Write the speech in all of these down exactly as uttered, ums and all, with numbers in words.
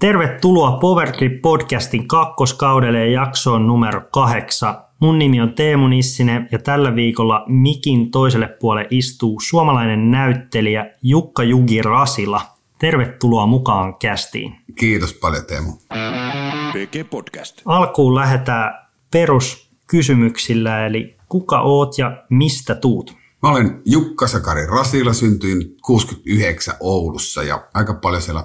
Tervetuloa Powergrip-podcastin kakkoskaudelle ja jaksoon numero kahdeksan. Mun nimi on Teemu Nissinen ja tällä viikolla mikin toiselle puolelle istuu suomalainen näyttelijä Jukka Jugi Rasila. Tervetuloa mukaan kästiin. Kiitos paljon, Teemu. P G-podcast. Alkuun lähdetään peruskysymyksillä, eli kuka oot ja mistä tuut? Mä olen Jukka Sakari Rasila, syntyin kuusikymmentäyhdeksän Oulussa ja aika paljon siellä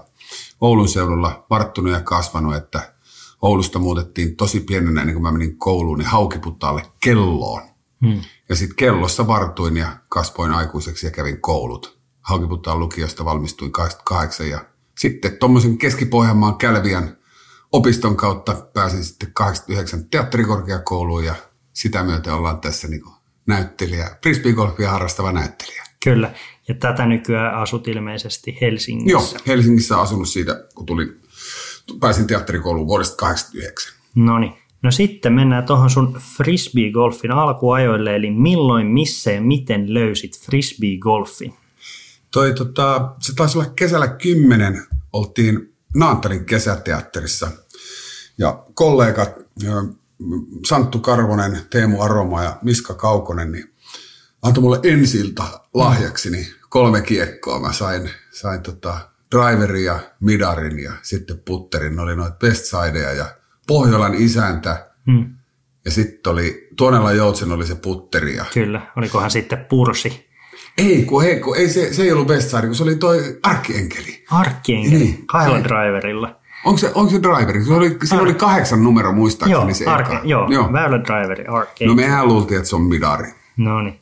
Oulun seudulla varttunut ja kasvanut, että Oulusta muutettiin tosi pienenä, ennen kuin mä menin kouluun, niin Haukiputaalle Kelloon. Hmm. Ja sitten Kellossa vartuin ja kasvoin aikuiseksi ja kävin koulut. Haukiputaan lukiosta valmistuin kahdeksankymmentäkahdeksan ja sitten tuommoisen Keski-Pohjanmaan Kälvian opiston kautta pääsin sitten kahdeksankymmentäyhdeksän teatterikorkeakouluun ja sitä myötä ollaan tässä niin kuin näyttelijä, frisbeegolfia harrastava näyttelijä. Kyllä, ja tätä nykyään asut ilmeisesti Helsingissä. Joo, Helsingissä asunut siitä, kun tulin, pääsin teatterikouluun vuodesta kahdeksankymmentäyhdeksän. Noniin, no sitten mennään tuohon sun frisbeegolfin alkuajoille, eli milloin, missä ja miten löysit frisbeegolfin? Toi, tota, se taisi olla kesällä kymmenen, oltiin Naantalin kesäteatterissa ja kollegat Santtu Karvonen, Teemu Aroma ja Miska Kaukonen niin antoi mulle ensilta lahjaksi niin kolme kiekkoa. Mä sain, sain tota, driverin ja midarin ja sitten putterin. Ne oli noita bestsideja ja Pohjolan isäntä. Hmm. Ja sitten oli, Tuonella Joutsen oli se putteri. Ja... Kyllä, olikohan sitten pursi. Ei, kun, ei, kun, ei se, se ei ollut bestside, kun se oli toi arkkienkeli. Arkkienkeli, niin, kailodriverilla. Onko se, onko se driveri? Se oli, siinä oli kahdeksan numero muistaakseni joo, se arke, joo, joo, väylädriveri, arke. No mehän luultiin, että se on midari. No niin.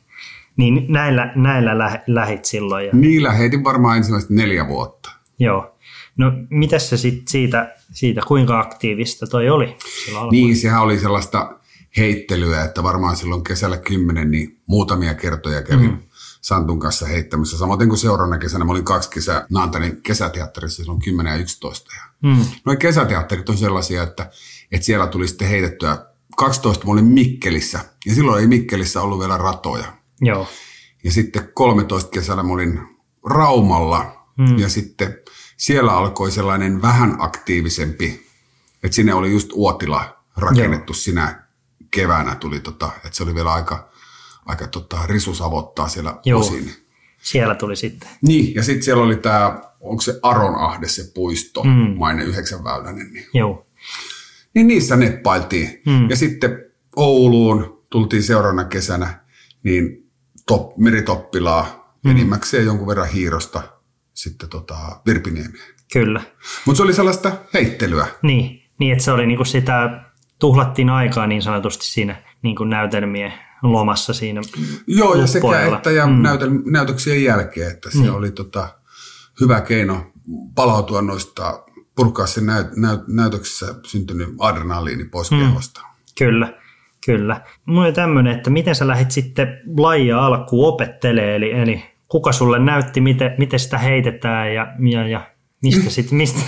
Niin näillä, näillä lä- lähit silloin. Ja... Niillä heitin varmaan ensimmäistä neljä vuotta. Joo. No mitäs se sitten siitä, siitä, kuinka aktiivista toi oli? Niin, sehän oli sellaista heittelyä, että varmaan silloin kesällä kymmenen niin muutamia kertoja kävin. Mm. Santun kanssa heittämässä. Samoin kuin seuraavana kesänä. Mä olin kaksi kesää Naantalin kesäteatterissa, silloin kymmenen ja yksitoista. Mm. Noi kesäteatterit on sellaisia, että, että siellä tuli sitten heitettyä. kaksitoista mä olin Mikkelissä, ja silloin ei Mikkelissä ollut vielä ratoja. Joo. Ja sitten kolmetoista kesällä mä olin Raumalla, mm. ja sitten siellä alkoi sellainen vähän aktiivisempi, että sinne oli just Uotila rakennettu. Joo. Sinä keväänä tuli, tota, että se oli vielä aika... aika tota, risusavottaa siellä. Joo, osin. Siellä tuli sitten. Niin, ja sitten siellä oli tämä, onko se Aronahde, se puisto, mm. maine yhdeksänväyläinen. Niin. Joo. Niin niissä neppailtiin. Mm. Ja sitten Ouluun tultiin seuraavana kesänä, niin top, Meritoppilaa, mm. enimmäkseen jonkun verran Hiirosta, sitten tota, Virpiniemiä. Kyllä. Mutta se oli sellaista heittelyä. Niin, niin että se oli niinku sitä, tuhlattiin aikaa niin sanotusti siinä niinku näytelmien lomassa siinä. Joo, ja sekä että ja mm. näytöksien jälkeen, että se mm. oli tota, hyvä keino palautua noista, purkaa se näyt, näyt, näytöksessä syntynyt adrenaliini pois mm. kehosta. Kyllä, kyllä. Mulla oli tämmöinen, että miten sä lähdit sitten lajia alkuun opettelemaan, eli, eli kuka sulle näytti, miten, miten sitä heitetään ja, ja, ja mistä, sit, mistä,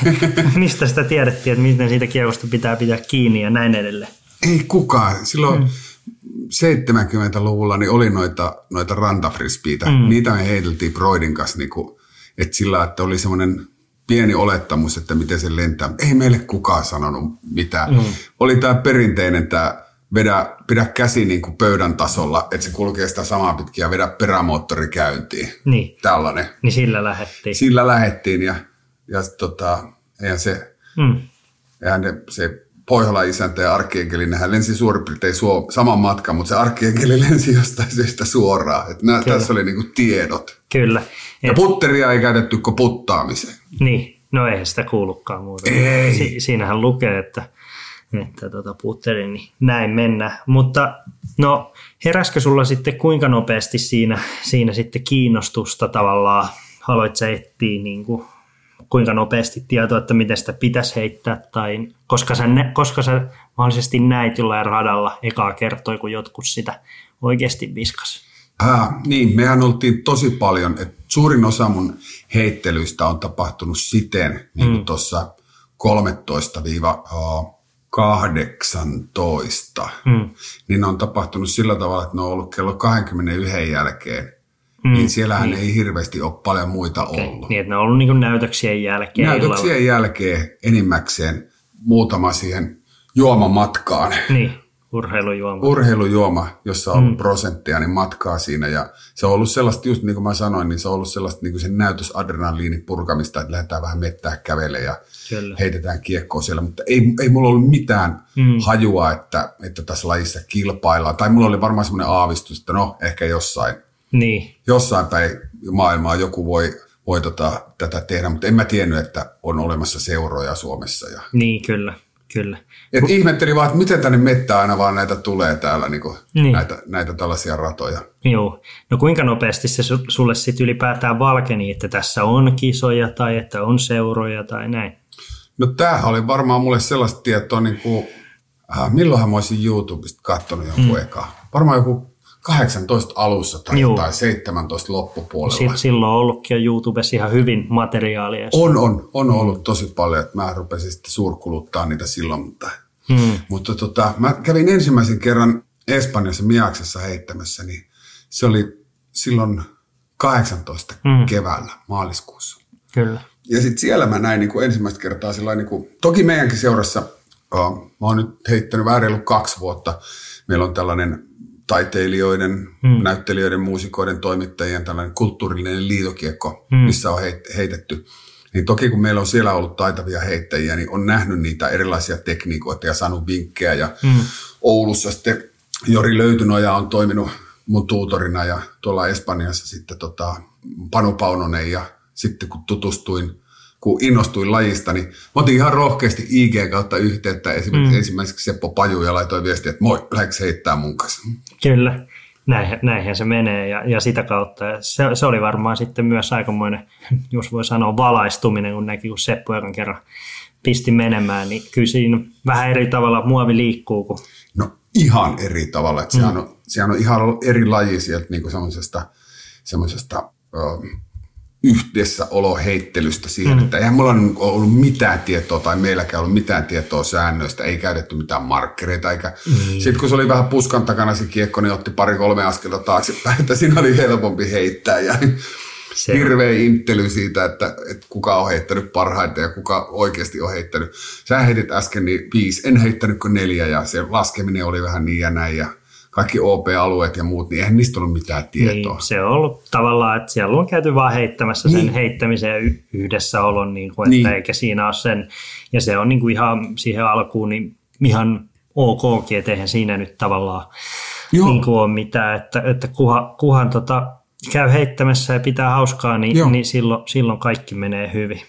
mistä sitä tiedettiin, että miten siitä kiekosta pitää pitää kiinni ja näin edelleen. Ei kukaan. Silloin... Mm. seitsemänkymmentäluvulla niin oli noita, noita rantafrisbeitä. Mm. Niitä me heiteltiin Broidin kanssa, niin kuin, että sillä että oli semmoinen pieni olettamus, että miten se lentää. Ei meille kukaan sanonut mitään. Mm. Oli tämä perinteinen tämä vedä, pidä käsi niin kuin pöydän tasolla, että se kulkee sitä samaa pitkin ja vedä perämoottori käyntiin. Niin. Tällainen. Niin sillä lähettiin. Sillä lähettiin ja, ja tota, eihän se... Mm. Eihän ne, se Pohjolan isäntä ja arkkienkeli, nehän lensi suurin piirtein suo, saman matkan, mutta se arkkienkeli lensi jostain syystä suoraan. Että nää, tässä oli niinku tiedot. Kyllä. Et... Ja putteria ei käytetty kuin puttaamiseen. Niin, no eihän sitä kuulukaan muuta. Ei. Si- siinähän lukee, että, että tota putteri, niin näin mennään. Mutta no heräskö sulla sitten kuinka nopeasti siinä, siinä sitten kiinnostusta tavallaan? Aloit sä etsiä niinku... kuinka nopeasti tietoa, että miten sitä pitäisi heittää, tai koska sä, koska sä mahdollisesti näit jollain radalla ekaa kertoi, kun jotkut sitä oikeasti viskasi? Äh, niin, mehän oltiin tosi paljon, että suurin osa mun heittelyistä on tapahtunut siten, niin kuin mm. tuossa kolmetoista kahdeksantoista, mm. niin on tapahtunut sillä tavalla, että ne on ollut kello kaksikymmentäyksi jälkeen, mm, niin siellähän niin. ei hirveästi ole paljon muita okay. ollut. Niin, että ne on ollut niin näytöksien jälkeen. Näytöksien illalla. jälkeen enimmäkseen muutama siihen juomamatkaan. Niin, urheilujuoma. Urheilujuoma, jossa on ollut mm. prosenttia, niin matkaa siinä. Ja se on ollut sellaista, just niin kuin mä sanoin, niin se on ollut sellaista niin kuin sen näytösadrenaliinin purkamista, että lähdetään vähän mettää kävelemään ja Kyllä. heitetään kiekkoa siellä. Mutta ei, ei mulla ollut mitään mm. hajua, että, että tässä lajissa kilpaillaan. Tai mulla oli varmaan semmoinen aavistus, että no, ehkä jossain. Niin. Jossain päin maailmaa joku voi, voi tota, tätä tehdä, mutta en mä tiennyt, että on olemassa seuroja Suomessa. Ja... Niin, kyllä, kyllä. Et ihmettelin vaan, että miten tänne mettään aina vaan näitä tulee täällä, niin kuin, niin. näitä, näitä tällaisia ratoja. Joo. No kuinka nopeasti se sulle sitten ylipäätään valkeni, että tässä on kisoja tai että on seuroja tai näin? No tämähän oli varmaan mulle sellaista tietoa, niin kuin, äh, milloinhan mä olisin YouTubesta katsonut jonkun mm. eka. Varmaan joku kahdeksantoista alussa tai, tai seitsemäntoista loppupuolella. Silloin on ollutkin jo YouTubessa ihan hyvin materiaalia. On, on, on ollut tosi paljon. Että mä rupesin sitten suurkuluttaa niitä silloin. Mutta, hmm. mutta tota, mä kävin ensimmäisen kerran Espanjassa Mijaksessa heittämässä, niin se oli silloin kahdeksantoista hmm. keväällä, maaliskuussa. Kyllä. Ja sitten siellä mä näin niin kuin ensimmäistä kertaa sillä niin kuin, toki meidänkin seurassa, uh, mä oon nyt heittänyt vähän reilu kaksi vuotta, meillä on tällainen taiteilijoiden, hmm. näyttelijöiden, muusikoiden, toimittajien tällainen kulttuurillinen liitokiekko, hmm. missä on heitetty. Niin toki kun meillä on siellä ollut taitavia heittäjiä, niin on nähnyt niitä erilaisia tekniikoita ja saanut vinkkejä. Ja hmm. Oulussa sitten Jori Löytynoja on toiminut mun tuutorina ja tuolla Espanjassa sitten tota Panu Paunonen. Ja sitten kun tutustuin, kun innostuin lajista, niin otin ihan rohkeasti I G kautta yhteyttä. Esimerkiksi mm. ensimmäiseksi Seppo Paju ja laitoin viestiä, että moi, lähdekö heittää mun kanssa? Kyllä, näinhän, näinhän se menee ja, ja sitä kautta. Ja se, se oli varmaan sitten myös aikamoinen, jos voi sanoa, valaistuminen, kun näki, kun Seppo ekan kerran pisti menemään. Niin kyllä siinä vähän eri tavalla muovi liikkuu. Kun... No ihan eri tavalla. Että mm. sehän, on, sehän on ihan eri laji sieltä niin kuin semmoisesta... semmoisesta um, yhdessä oloheittelystä siihen, mm. että eihän mulla ollut mitään tietoa tai meilläkään ollut mitään tietoa säännöistä, ei käytetty mitään markkereita. Eikä... Mm. Sitten kun se oli vähän puskan takana se kiekko, niin otti pari-kolme askelta taaksepäin, että siinä oli helpompi heittää ja se hirveä inttely siitä, että, että kuka on heittänyt parhaiten ja kuka oikeasti on heittänyt. Sä heitit äsken niin viisi, en heittänyt kuin neljä ja se laskeminen oli vähän niin ja näin ja kaikki O P-alueet ja muut, niin eihän niistä ollut mitään tietoa. Niin, se on ollut tavallaan, että siellä on käyty vaan heittämässä niin. sen heittämisen ja y- yhdessäolon, niin kuin, että niin. eikä siinä ole sen. Ja se on niin kuin ihan siihen alkuun niin ihan okkin, että eihän siinä nyt tavallaan niin kuin ole mitään. Että, että kuhan, kuhan tota, käy heittämässä ja pitää hauskaa, niin, niin silloin, silloin kaikki menee hyvin.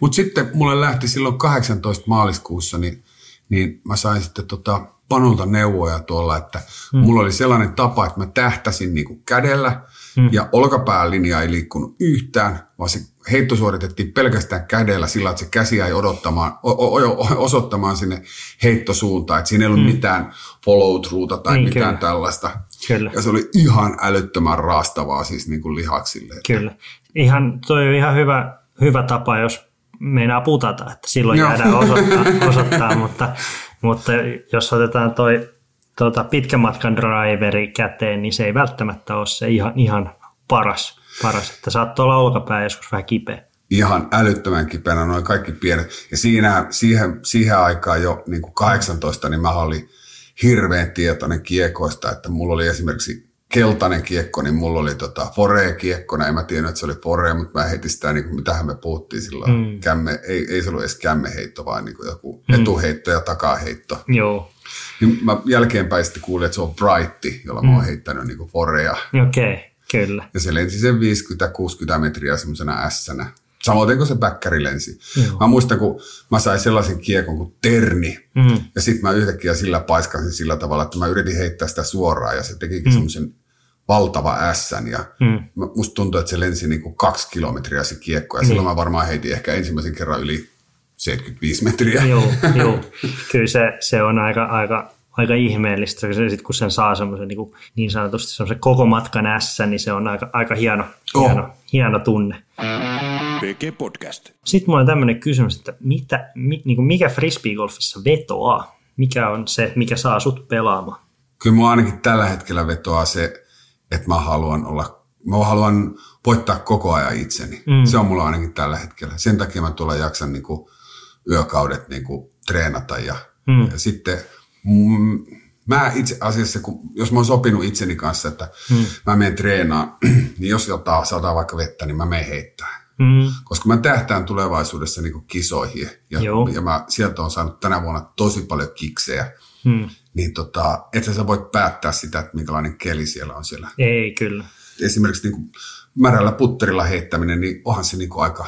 Mutta sitten mulle lähti silloin kahdeksantoista maaliskuussa, niin, niin mä sain sitten... Tota Panulta neuvoja tuolla, että mm. mulla oli sellainen tapa, että mä tähtäsin niin kuin kädellä mm. ja olkapäälinja ei liikkunut yhtään, vaan se heitto suoritettiin pelkästään kädellä sillä, että se käsi jäi odottamaan, o- o- osoittamaan sinne heittosuuntaan, että siinä ei ollut mm. mitään follow-throughta tai niin, mitään kyllä. tällaista. Kyllä. Ja se oli ihan älyttömän raastavaa siis niin kuin lihaksille. Että... Kyllä. Ihan, toi on ihan hyvä, hyvä tapa, jos meinaa putata, että silloin no. jäädään osoittaa, osoittaa mutta... Mutta jos otetaan toi tuota, pitkän matkan driveri käteen, niin se ei välttämättä ole se ihan, ihan paras, paras, että saattoi olla olkapää joskus vähän kipeä. Ihan älyttömän kipeänä noin kaikki pienet. Ja siinä, siihen, siihen aikaan jo niin kuin kahdeksantoista, niin mä olin hirveän tietoinen kiekoista, että mulla oli esimerkiksi keltainen kiekko, niin mulla oli tota foree-kiekkona, en mä tiennyt, että se oli foree, mutta mä heitin sitä, niin kuin, mitähän me puhuttiin silloin. Mm. Kämme, ei, ei se ollut edes kämmeheitto, vaan niin kuin joku mm. etuheitto ja takaheitto. Joo. Niin mä jälkeenpäin sitten kuulin, että se on brighti, jolla mm. mä oon heittänyt niin kuin forea. Okei, okay, kyllä. Ja se lensi sen viisikymmentä kuusikymmentä metriä semmoisena ässänä. Samoin kuin se päkkäri lensi. Joo. Mä muistan, kun mä sain sellaisen kiekon kuin terni, mm. ja sitten mä yhtäkkiä sillä paiskasin sillä tavalla, että mä yritin heittää sitä suoraan, ja se tekikin mm. semmoisen valtava ässän, ja mm. musta tuntuu, että se lensi niin kuin kaksi kilometriä se kiekko, ja niin. silloin mä varmaan heitin ehkä ensimmäisen kerran yli seitsemänkymmentäviisi metriä. Joo, joo. Kyllä se, se on aika... aika... Aika ihmeellistä, sit kun sen saa semmoisen niin, niin sanotusti semmoisen koko matkan ässä, niin se on aika, aika hieno, oh. hieno, hieno tunne. P G Podcast. Sitten mulla on tämmöinen kysymys, että mitä, niin kuin mikä frisbeegolfissa vetoaa? Mikä on se, mikä saa sut pelaamaan? Kyllä mua ainakin tällä hetkellä vetoaa se, että mä haluan olla mä haluan voittaa koko ajan itseni. Mm. Se on mulla ainakin tällä hetkellä. Sen takia mä tulen jaksan niin kuin yökaudet niin kuin treenata ja, mm. ja sitten mm, mä itse asiassa, kun, jos mä oon sopinut itseni kanssa, että mm. mä menen treenaan, niin jos jotain saadaan vaikka vettä, niin mä menen heittää. Mm. Koska mä tähtään tulevaisuudessa niin kuin kisoihin ja, ja mä sieltä on saanut tänä vuonna tosi paljon kiksejä. Mm. Niin tota, et sä voit päättää sitä, että minkälainen keli siellä on siellä. Ei, kyllä. Esimerkiksi niin kuin märällä putterilla heittäminen, niin onhan se niin kuin aika,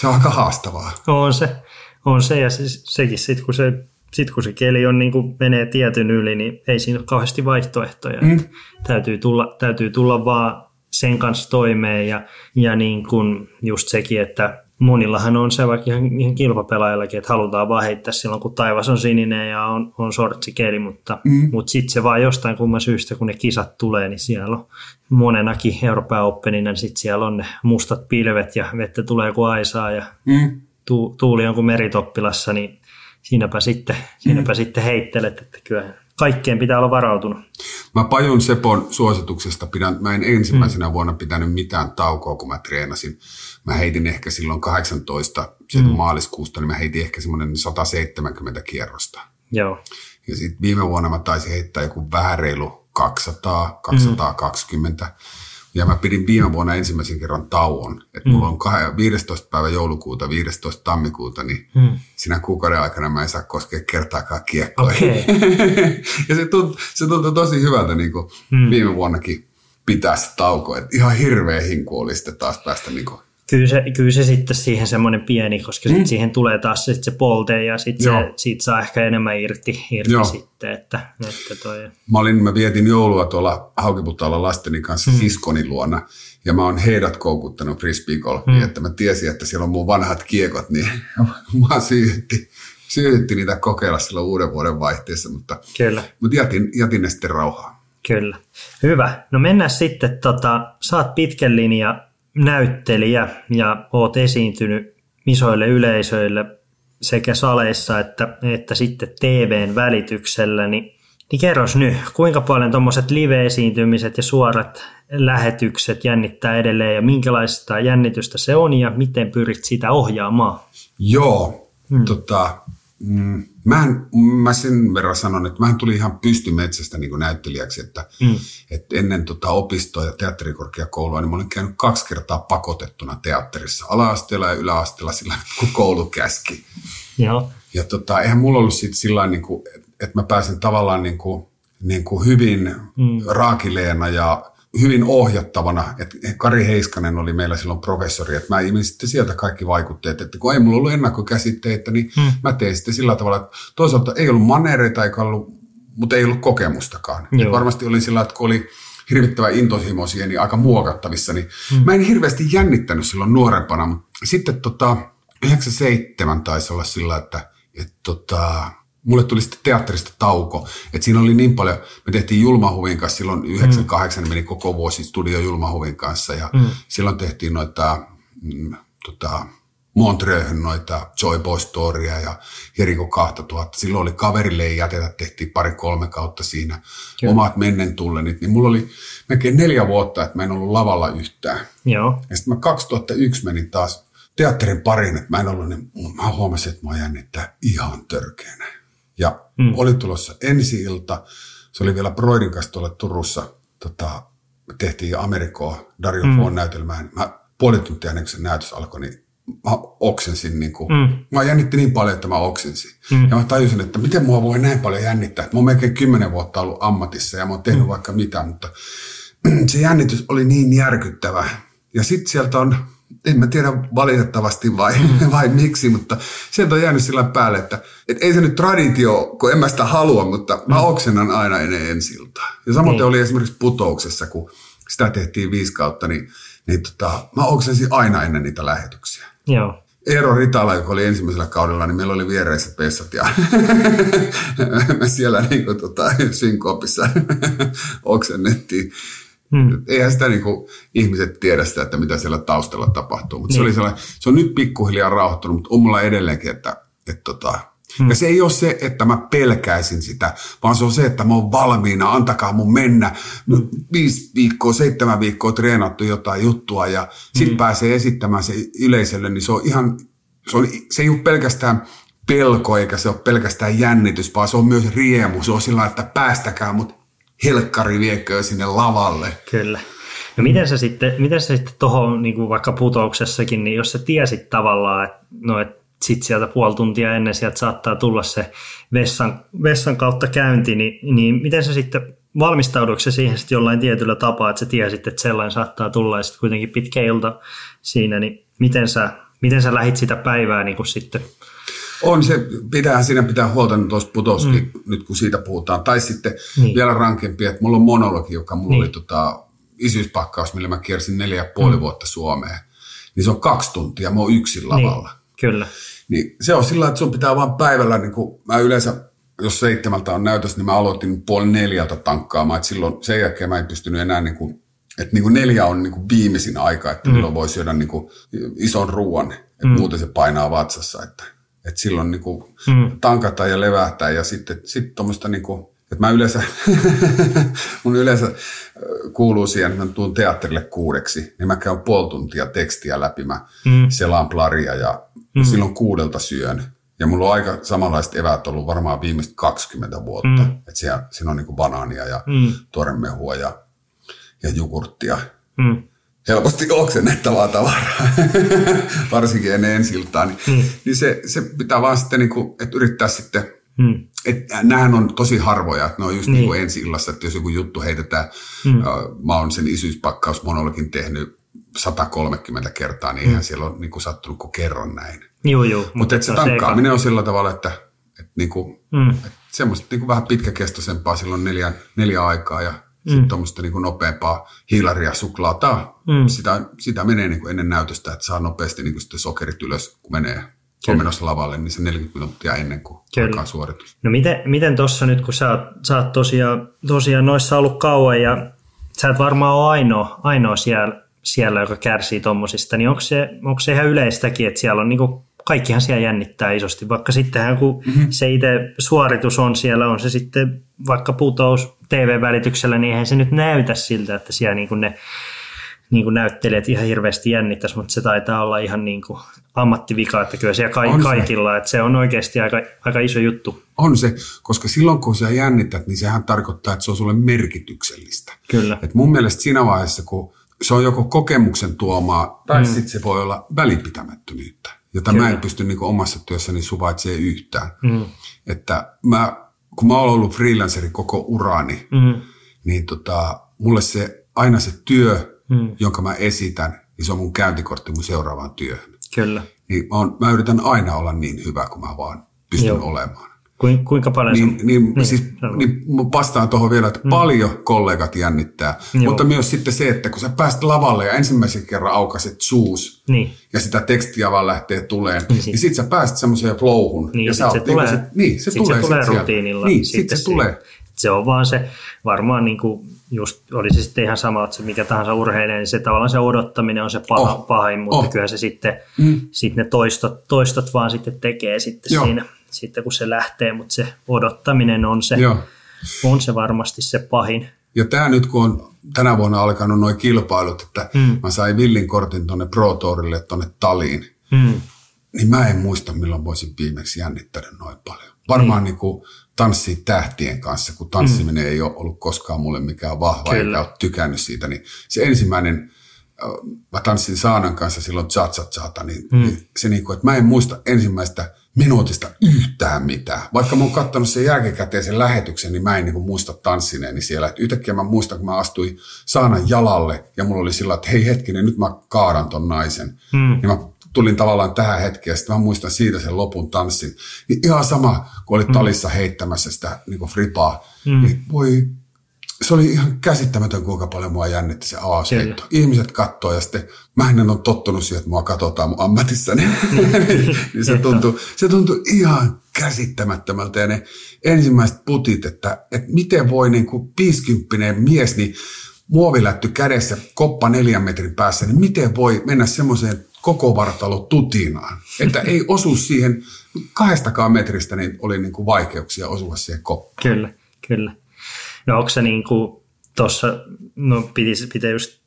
se on aika haastavaa. On se, on se ja se, sekin sitten kun se, sit kun se keli on, niin kuin menee tietyn yli, niin ei siinä ole kauheasti vaihtoehtoja. Mm. Täytyy tulla, täytyy tulla vaan sen kanssa toimeen ja, ja niin kuin just sekin, että monillahan on se vaikka ihan, ihan kilpapelaajallakin, että halutaan vaan heittää silloin, kun taivas on sininen ja on, on sortsikeli, mutta, mm. mutta sitten se vaan jostain kumman syystä, kun ne kisat tulee, niin siellä on monenakin Euroopan Openina, niin sitten siellä on ne mustat pilvet ja vettä tulee kuin aisaa ja mm. tu, tuuli on kuin Meritoppilassa, niin siinäpä sitten, siinäpä mm. sitten heittelet, että kyllä kaikkeen pitää olla varautunut. Mä Pajun Sepon suosituksesta pidän, mä en ensimmäisenä mm. vuonna pitänyt mitään taukoa, kun mä treenasin. Mä heitin ehkä silloin kahdeksantoista mm. maaliskuusta, niin mä heitin ehkä semmoinen sata seitsemänkymmentä kierrosta. Joo. Ja sitten viime vuonna mä taisin heittää joku vähän reilu kaksisataa, kaksisataakaksikymmentä. Mm. Ja mä pidin viime vuonna ensimmäisen kerran tauon. Että mulla on viidestoista päivä joulukuuta, viidestoista tammikuuta, niin mm. sinä kuukauden aikana mä en saa koskea kertaakaan kiekkoja. Okay. Ja se tuntui, se tuntui tosi hyvältä niin kuin mm. viime vuonnakin pitää se tauko. Et ihan hirveä hinku oli sitten taas päästä. Niin kuin. Kyllä, se, kyllä se sitten siihen semmoinen pieni, koska mm. sit siihen tulee taas sit se polte ja sit se, siitä saa ehkä enemmän irti, irti sitten. Että, että toi. Mä, olin, mä vietin joulua tuolla Haukiputaalla lasteni kanssa mm. siskoni luona ja mä oon heidät koukuttanut frisbeegolfiin, mm. että mä tiesin, että siellä on mun vanhat kiekot, niin mä syytti, syytti niitä kokeilla silloin uuden vuoden vaihteessa, mutta, mutta jätin, jätin ne sitten rauhaan. Kyllä. Hyvä. No mennään sitten, tota, saat pitkän linjan näyttelijä ja oot esiintynyt isoille yleisöille sekä saleissa että, että sitten T V:n välityksellä, niin, niin kerros nyt, kuinka paljon tuommoiset live-esiintymiset ja suorat lähetykset jännittää edelleen ja minkälaista jännitystä se on ja miten pyrit sitä ohjaamaan? Joo, hmm. tota, mm, mähän, mä sen verran sanon, että mähän tuli ihan pystymetsästä niin kuin näyttelijäksi, että, mm. että ennen tota opistoa ja teatterikorkeakoulua niin mä olin käynyt kaksi kertaa pakotettuna teatterissa, ala-asteella ja yläasteella sillä kun koulu käski. Joo. Ja tota, eihän mulla ollut sitten sillä niin kuin, että mä pääsin tavallaan niin kuin, niin kuin hyvin mm. raakileena ja hyvin ohjattavana, että Kari Heiskanen oli meillä silloin professori, että mä imin sitten sieltä kaikki vaikutteet, että kun ei mulla ollut ennakkokäsitteitä, niin hmm. mä tein sitten sillä tavalla, että toisaalta ei ollut maneereita, eikä ollut, mutta ei ollut kokemustakaan. Joo. Varmasti oli sillä, että kun oli hirvittävä intohimo siihen, niin aika muokattavissa, niin hmm. mä en hirveästi jännittänyt silloin nuorempana, mutta sitten tota, yhdeksänkymmentäseitsemän taisi olla sillä, että et tota... mulle tuli sitten teatterista tauko, että siinä oli niin paljon, me tehtiin Julmahuvin kanssa, silloin yhdeksänkymmentäkahdeksan mm. meni koko vuosi studio Julmahuvin kanssa ja mm. silloin tehtiin noita mm, tota, Montreuxhyn noita Joy Boy Storya ja Jeriko kaksituhatta, silloin oli Kaverille ei jätetä, tehtiin pari kolme kautta siinä, Kyllä. omat mennen tullenit, niin mulla oli melkein neljä vuotta, että mä en ollut lavalla yhtään. Joo. Ja sitten mä kaksituhattayksi menin taas teatterin pariin, että mä en ollut, niin mä huomasin, että mä jännittää ihan törkeänä. Ja mm. oli tulossa ensi-ilta, se oli vielä Broidin kanssa tuolla Turussa, tota, me tehtiin Amerikoa, Dario mm. Fon näytelmään. Mä puoli tuntia ennen kuin se näytös alkoi, niin mä oksensin, niin kuin, mm. mä jännitti niin paljon, että mä oksensin. Mm. Ja mä tajusin, että miten mua voi näin paljon jännittää. Mä oon melkein kymmenen vuotta ollut ammatissa ja mä oon tehnyt mm. vaikka mitä, mutta se jännitys oli niin järkyttävä. Ja sit sieltä on, en mä tiedä valitettavasti vai, mm. vai miksi, mutta sieltä on jäänyt sillä päälle, että et ei se nyt traditio, kun en mä sitä halua, mutta mä mm. oksennan aina ennen ensiltaa. Ja samoin mm. oli esimerkiksi Putouksessa, kun sitä tehtiin viisi kautta, niin, niin tota, mä oksensin aina ennen niitä lähetyksiä. Joo. Eero Ritala, joka oli ensimmäisellä kaudella, niin meillä oli viereissä pessat ja me siellä niin kuin, tota, synkoopissa oksennettiin. Hmm. Eihän sitä niin kuin, ihmiset tiedä sitä, että mitä siellä taustalla tapahtuu, mutta niin. se, oli se on nyt pikkuhiljaa rauhoittunut, mutta on mulla edelleenkin, että, että, että Hmm. Ja se ei ole se, että mä pelkäisin sitä, vaan se on se, että mä oon valmiina, antakaa mun mennä. Hmm. Viisi viikkoa, seitsemän viikkoa treenattu jotain juttua ja sit hmm. pääsee esittämään se yleisölle, niin se on ihan, se, on, se ei ole pelkästään pelko eikä se ole pelkästään jännitys, vaan se on myös riemu. Se on sillä, että päästäkää mut helkkari viekö sinne lavalle. Kyllä. No miten sä sitten, miten sä sitten tohon, niin kuin vaikka putouksessakin, niin jos sä tiesit tavallaan, että no, et sitten sieltä puoli tuntia ennen sieltä saattaa tulla se vessan, vessan kautta käynti, niin, niin miten sä sitten valmistauduiko se siihen sitten jollain tietyllä tapaa, että sä tiesit, että sellainen saattaa tulla ja sitten kuitenkin pitkä ilta siinä, niin miten sä, miten sä lähit sitä päivää niin kuin sitten? On se, pitää, siinä pitää huolta tuosta putouskin, mm. nyt kun siitä puhutaan. Tai sitten niin. vielä rankempi, että mulla on monologi, joka mulla niin. oli tota, isyyspakkaus, millä mä kiersin neljä ja puoli mm. vuotta Suomeen. Niin se on kaksi tuntia, mä oon yksin lavalla. Niin. Kyllä. Niin se on sillä, että sun pitää vaan päivällä, niin kun mä yleensä, jos seitsemältä on näytös, niin mä aloitin puoli neljältä tankkaamaan, että silloin sen jälkeen mä en pystynyt enää, niin kun, että niin kun neljä on niin kun viimeisin aika, että mm. milloin voi syödä niin kun ison ruoan, että mm. muuten se painaa vatsassa, että, että silloin niin kun mm. tankataan ja levähtään ja sitten sit tuommoista niin kun, että mä yleensä, mun yleensä kuuluu siihen, että mä tuun teatterille kuudeksi, niin mä käyn puoli tuntia tekstiä läpi, mä mm. selaan plaria ja mm. silloin kuudelta syön. Ja mulla on aika samanlaiset eväät ollut varmaan viimeiset kaksikymmentä vuotta. Mm. Että siellä, siinä on niinku banaania ja mm. tuoremehua ja, ja jogurttia. Mm. Helposti oksennettavaa tavaraa, varsinkin ennen ensi iltaa. Niin, mm. niin se, se pitää vaan sitten, niinku, että yrittää sitten... Hmm. Että nämähän on tosi harvoja, että ne on just niin. niin kuin ensi illassa, että jos joku juttu heitetään, hmm. äh, mä oon sen isyyspakkausmonologin tehnyt sata kolmekymmentä kertaa, niin hmm. eihän siellä ole niin kuin sattunut kuin kerran näin. Joo, joo. Mutta, Mutta se tankkaaminen on sillä tavalla, että, että, niinku, hmm. että semmoista niinku vähän pitkäkestoisempaa silloin neljä, neljä aikaa ja hmm. sitten tuommoista niinku nopeampaa hiilaria suklaata. Hmm. Sitä, sitä menee niinku ennen näytöstä, että saa nopeasti niinku sitten sokerit ylös, kun menee. Kun menossa lavalle, niin se neljäkymmentä minuuttia ennen kuin Kyllä. alkaa suoritus. No miten, miten tuossa nyt, kun sä oot, sä oot tosiaan, tosiaan noissa ollut kauan ja sä et varmaan ole ainoa, ainoa siellä, siellä, joka kärsii tommosista, niin onko se, onko se ihan yleistäkin, että siellä on niin kuin, kaikkihan siellä jännittää isosti, vaikka sittenhän kun mm-hmm. se itse suoritus on siellä, on se sitten vaikka putous T V-välityksellä, niin eihän se nyt näytä siltä, että siellä niin kuin ne niin kuin näyttelijät ihan hirveästi jännittäisi, mutta se taitaa olla ihan niin kuin ammattivika, että kyllä siellä ka- kaikilla, se. Että se on oikeasti aika, aika iso juttu. On se, koska silloin kun sä jännität, niin sehän tarkoittaa, että se on sulle merkityksellistä. Kyllä. Et mun mielestä siinä vaiheessa, kun se on joko kokemuksen tuomaa, tai mm. sitten se voi olla välinpitämättömyyttä, jota kyllä. mä en pysty niin kuin omassa työssäni suvaitsemaan yhtään. Mm. Että mä, kun mä oon ollut freelanceri koko uraani, mm. niin tota, mulle se aina se työ, Hmm. jonka mä esitän, niin se on mun käyntikortti mun seuraavaan työhön. Kyllä. Niin mä, on, mä yritän aina olla niin hyvä, kuin mä vaan pystyn Joo. olemaan. Kuin, kuinka paljon? Niin, se... niin, niin, siis, niin vastaan tuohon vielä, että hmm. paljon kollegat jännittää, Joo. mutta myös sitten se, että kun sä pääst lavalle ja ensimmäisen kerran aukaset suus niin. ja sitä tekstiä vaan lähtee tuleen, niin, niin sit sä pääst semmoiseen flowhun. Niin, ja sit se tulee, niin, niin, se sit tulee, se tulee sit rutiinilla. Niin, sit se, se tulee. Se on vaan se, varmaan niin kuin just, oli se sitten ihan sama, että mikä tahansa urheilija, niin se tavallaan se odottaminen on se paha, oh, pahin, mutta oh. kyllä se sitten, mm. sitten ne toistot, toistot vaan sitten tekee sitten Joo. siinä, sitten kun se lähtee, mutta se odottaminen on se, on se varmasti se pahin. Ja tämä nyt, kun on tänä vuonna alkanut nuo kilpailut, että mm. mä sain villin kortin tuonne Pro Tourille, tuonne Taliin, mm. niin mä en muista, milloin voisin viimeksi jännittänyt noin paljon. Varmaan mm. niin kuin tanssii tähtien kanssa, kun tanssiminen mm. ei ole ollut koskaan mulle mikään vahva, Kyllä. eikä ole tykännyt siitä. Niin se ensimmäinen, mä tanssin Saanan kanssa silloin cha-cha-chata, niin mm. se niin kuin, että mä en muista ensimmäistä minuutista yhtään mitään. Vaikka mä oon katsonut sen jälkikäteen sen lähetyksen, niin mä en niin kuin muista tanssineeni siellä. Et yhtäkkiä mä muistan, kun mä astuin Saanan jalalle ja mulla oli sillä, että hei hetkinen, nyt mä kaadan ton naisen. Mm. Ja mä tulin tavallaan tähän hetkeen, ja sitten mä muistan siitä sen lopun tanssin. Niin ihan sama, kun oli mm. Talissa heittämässä sitä niin kuin fripaa, mm. niin voi, se oli ihan käsittämätön, kuinka paljon mua jännitti se avausheitto. Ihmiset kattoo, ja sitten mä en ole tottunut siihen, että mua katsotaan mun ammatissani. Mm. niin se, tuntui, se tuntui ihan käsittämättömältä, ja ne ensimmäiset putit, että, että miten voi niin kuin viisikymppinen mies, niin muovilätty kädessä, koppa neljän metrin päässä, niin miten voi mennä semmoiseen koko vartalo tutinaan. Että ei osu siihen, kahdestakaan metristä niin oli niin kuin vaikeuksia osua siihen koppaan. Kyllä, kyllä. No onko se niin kuin tuossa, no piti, piti just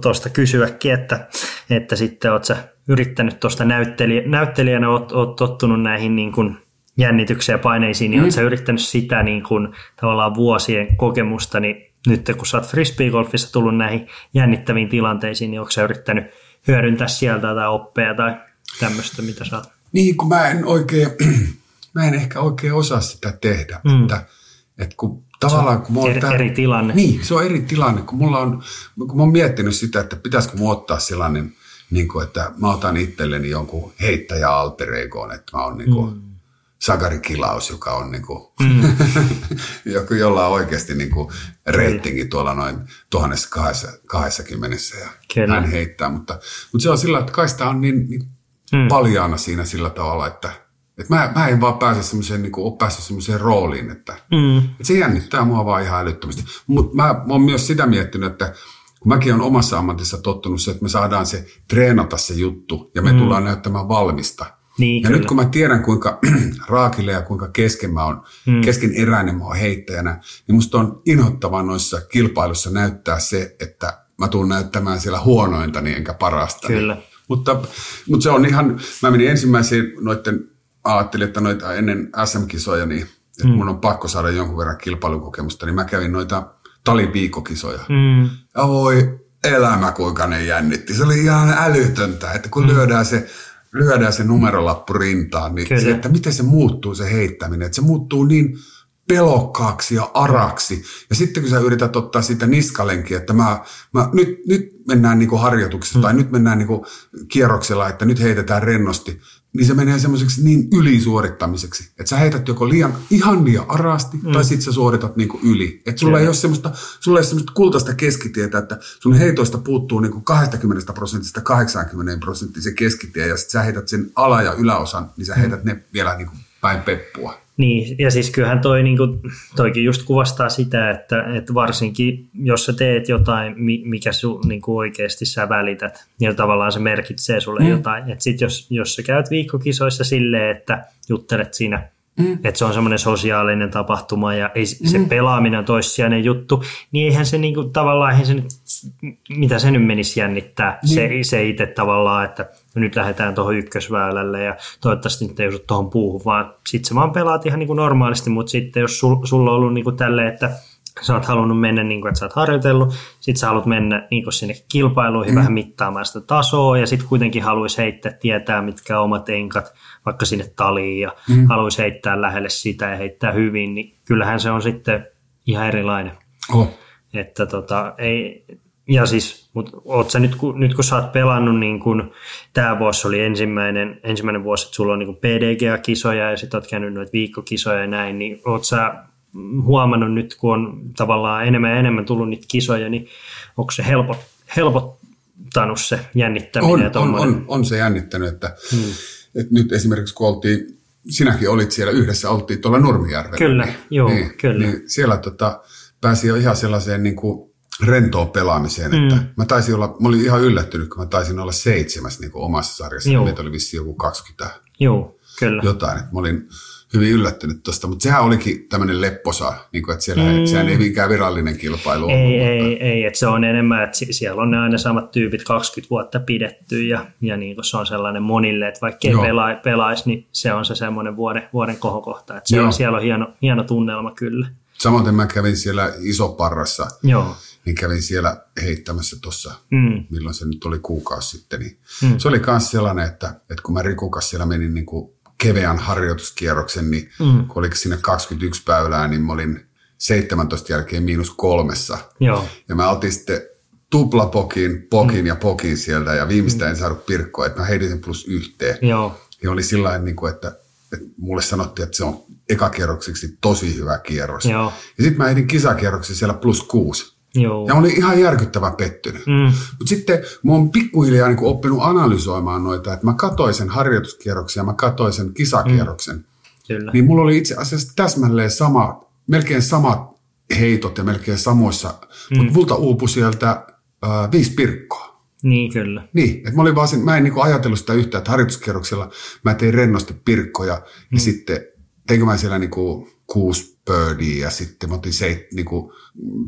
tuosta kysyäkin, että, että sitten oot sä yrittänyt tuosta näyttelijä, näyttelijänä, oot, oot tottunut näihin niin kuin jännityksiä ja paineisiin, niin mm. oot sä yrittänyt sitä niin kuin tavallaan vuosien kokemusta, niin nyt kun sä oot frisbeegolfissa tullut näihin jännittäviin tilanteisiin, niin ootko sä yrittänyt hyödyntää sieltä tai oppeja tai tämmöistä, mitä sä oot? Niin, kun mä en oikein, mä en ehkä oikein osaa sitä tehdä, mm. että, että kun tavallaan kun mulla eri, on... eri tilanne. Niin, se on eri tilanne, kun mulla on, kun mä oon miettinyt sitä, että pitäisikö mun ottaa sellainen, niin kuin, että mä otan itselleni jonkun heittäjä alter egoon, että mä oon niin kuin mm. Sakarikilaus, joka on niin kuin, mm. joku, jolla on oikeasti niin kuin reitingi tuolla noin tuhat kahdeksankymmentä ja Kyllä. hän heittää, mutta, mutta se on sillä, että kai sitä on niin, niin mm. paljaana siinä sillä tavalla, että, että mä, mä en vaan pääse semmoiseen, niin kuin ole päässyt semmoiseen rooliin, että, mm. että se jännittää mua vaan ihan älyttömästi, mutta mä oon myös sitä miettinyt, että kun mäkin olen omassa ammatissa tottunut se, että me saadaan se treenata se juttu ja me mm. tullaan näyttämään valmista. Niin, ja kyllä. nyt kun mä tiedän, kuinka raakille ja kuinka kesken mä oon, mm. keskeneräinen mä oon heittäjänä, niin musta on inhottavaa noissa kilpailussa näyttää se, että mä tuun näyttämään siellä huonointani enkä parastani. Kyllä. Mutta, mutta se on ihan, mä menin ensimmäisiin noitten, ajattelin, että noita ennen S M-kisoja, niin että mm. mun on pakko saada jonkun verran kilpailukokemusta, niin mä kävin noita Talin viikkokisoja. Mm. Ja voi elämä, kuinka ne jännitti. Se oli ihan älytöntä, että kun mm. lyödään se... lyödään se numerolappu rintaan, niin Kyllä. se, että miten se muuttuu se heittäminen, että se muuttuu niin pelokkaaksi ja araksi. Ja sitten kun sä yrität ottaa siitä niskalenkin, että mä, mä, nyt, nyt mennään niinku harjoituksessa mm. tai nyt mennään niinku kierroksella, että nyt heitetään rennosti, niin se menee semmoiseksi niin ylisuorittamiseksi, että sä heität joko liian, ihan liian araasti mm. tai sitten sä suoritat niinku yli. Että sulla, sulla ei ole semmoista kultaista keskitietä, että sun heitoista puuttuu niinku kaksikymmentä prosentista kahdeksankymmentä prosenttia se keskitie ja sitten sä heität sen ala- ja yläosan, niin sä heität ne vielä niinku päin peppua. Niin, ja siis kyllähän toi, niin kuin, toikin just kuvastaa sitä, että, että varsinkin jos sä teet jotain, mikä sun niin kuin oikeasti sä välität, niin tavallaan se merkitsee sulle mm. jotain. Että sit jos, jos sä käyt viikkokisoissa silleen, että juttelet siinä, mm. että se on semmoinen sosiaalinen tapahtuma ja ei, se mm. pelaaminen on toissijainen juttu, niin eihän se niin kuin, tavallaan, eihän se nyt, mitä se nyt menisi jännittää, mm. se, se itse tavallaan, että... nyt lähdetään tuohon ykkösväylälle ja toivottavasti nyt ei osu tuohon puuhun, vaan sit sä vaan pelaat ihan niin kuin normaalisti, mutta sitten jos sul, sulla on ollut niin kuin tälleen, että sä oot halunnut mennä niin kuin, että sä oot harjoitellut, sit sä haluat mennä niin kuin sinne kilpailuihin mm. vähän mittaamaan sitä tasoa ja sit kuitenkin haluaisi heittää, tietää mitkä on omat enkat vaikka sinne Taliin ja mm. haluaisi heittää lähelle sitä ja heittää hyvin, niin kyllähän se on sitten ihan erilainen. Oh. Että tota, ei... Ja siis, mutta oot sä nyt, kun, nyt kun sä oot pelannut, niin kun tää vuosi oli ensimmäinen, ensimmäinen vuosi, että sulla on niin P D G A-kisoja ja sit oot käynyt noita viikkokisoja ja näin, niin oot sä huomannut nyt, kun on tavallaan enemmän ja enemmän tullut niitä kisoja, niin onko se helpot, helpottanut se jännittäminen? On, ja tommoinen? on, on, on se jännittänyt, että, hmm. että nyt esimerkiksi kun oltiin, sinäkin olit siellä yhdessä, oltiin tuolla Nurmijärvellä. Kyllä, niin, joo, niin, kyllä. Niin siellä tota, pääsi jo ihan sellaiseen... Niin kuin, rentoon pelaamiseen, että mm. mä taisin olla, mä olin ihan yllättynyt, kun mä taisin olla seitsemäs niin kuin omassa sarjassa, Joo. meitä oli vissiin joku kaksikymmentä Joo, kyllä. jotain, että mä olin hyvin yllättynyt tuosta, mutta sehän olikin tämmöinen lepposa, niin kuin, että siellä mm. sehän ei minkään virallinen kilpailu ole. Ei, ei, mutta... ei, että se on enemmän, että siellä on aina samat tyypit kaksikymmentä vuotta pidetty ja, ja niin kuin se on sellainen monille, että vaikka ei pela, pelaisi, niin se on se semmoinen vuoden, vuoden kohokohta, että siellä, siellä on hieno, hieno tunnelma kyllä. Samoin mä kävin siellä Isoparrassa. Joo. Niin kävin siellä heittämässä tuossa, mm. milloin se nyt oli kuukausi sitten. Niin mm. Se oli myös sellainen, että, että kun mä Rikukas siellä menin niin kuin keveän harjoituskierroksen, niin mm. kun oliko siinä kaksikymmentäyksi päivää, niin mä olin seitsemäntoista jälkeen miinus kolmessa. Joo. Ja mä otin sitten tuplapokin, pokin mm. ja pokin sieltä ja viimeistä mm. en saanut pirkkoa, että mä heitin sen plus yhteen. Joo. Ja oli sillä tavalla, että, että mulle sanottiin, että se on ekakierroksiksi tosi hyvä kierros. Joo. Ja sitten mä heitin kisakierroksen siellä plus kuusi. Joo. Ja olin ihan järkyttävän pettynyt. Mm. Mutta sitten mä oon pikkuhiljaa niin kuin oppinut analysoimaan noita, että mä katsoin sen harjoituskierroksen ja mä katsoin sen kisakierroksen. Mm. Kyllä. Niin mulla oli itse asiassa täsmälleen sama, melkein samat heitot ja melkein samoissa, mm. mutta multa uupui sieltä äh, viisi pirkkoa. Niin, kyllä. Niin, että mä, olin vaan sen, mä en niinku ajatellut sitä yhtään, että harjoituskierroksella mä tein rennosti pirkkoja mm. ja sitten teinkö mä siellä niinku kuusi birdiä ja sitten mä otin seit, niinku,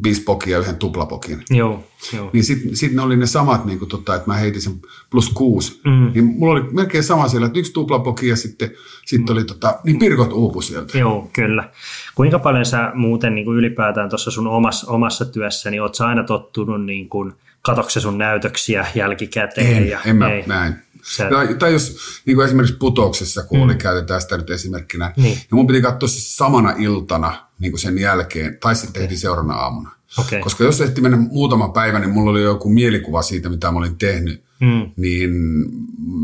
viisi pokia ja yhden tuplapokin. Joo, joo. Niin sitten sit ne oli ne samat, niinku, tota, että mä heitin sen plus kuusi. Mm. Niin mulla oli melkein sama siellä, että yksi tuplapoki ja sitten sit oli tota, niin pirkot uupu sieltä. Joo, kyllä. Kuinka paljon sä muuten niinku, ylipäätään tuossa sun omassa, omassa työssä, niin oot sä aina tottunut niin kuin katokse sun näytöksiä jälkikäteen? En, ja, en mä ei. näin. Sä... Tai, tai jos niin kuin esimerkiksi putouksessa, kun mm. oli, käytetään sitä nyt esimerkkinä, niin. ja mun piti katsoa samana iltana niin kuin sen jälkeen, tai sitten okay. tehtiin seuraavana aamuna. Okay. Koska jos ehti mennä muutama päivä, niin mulla oli joku mielikuva siitä, mitä mä olin tehnyt, mm. niin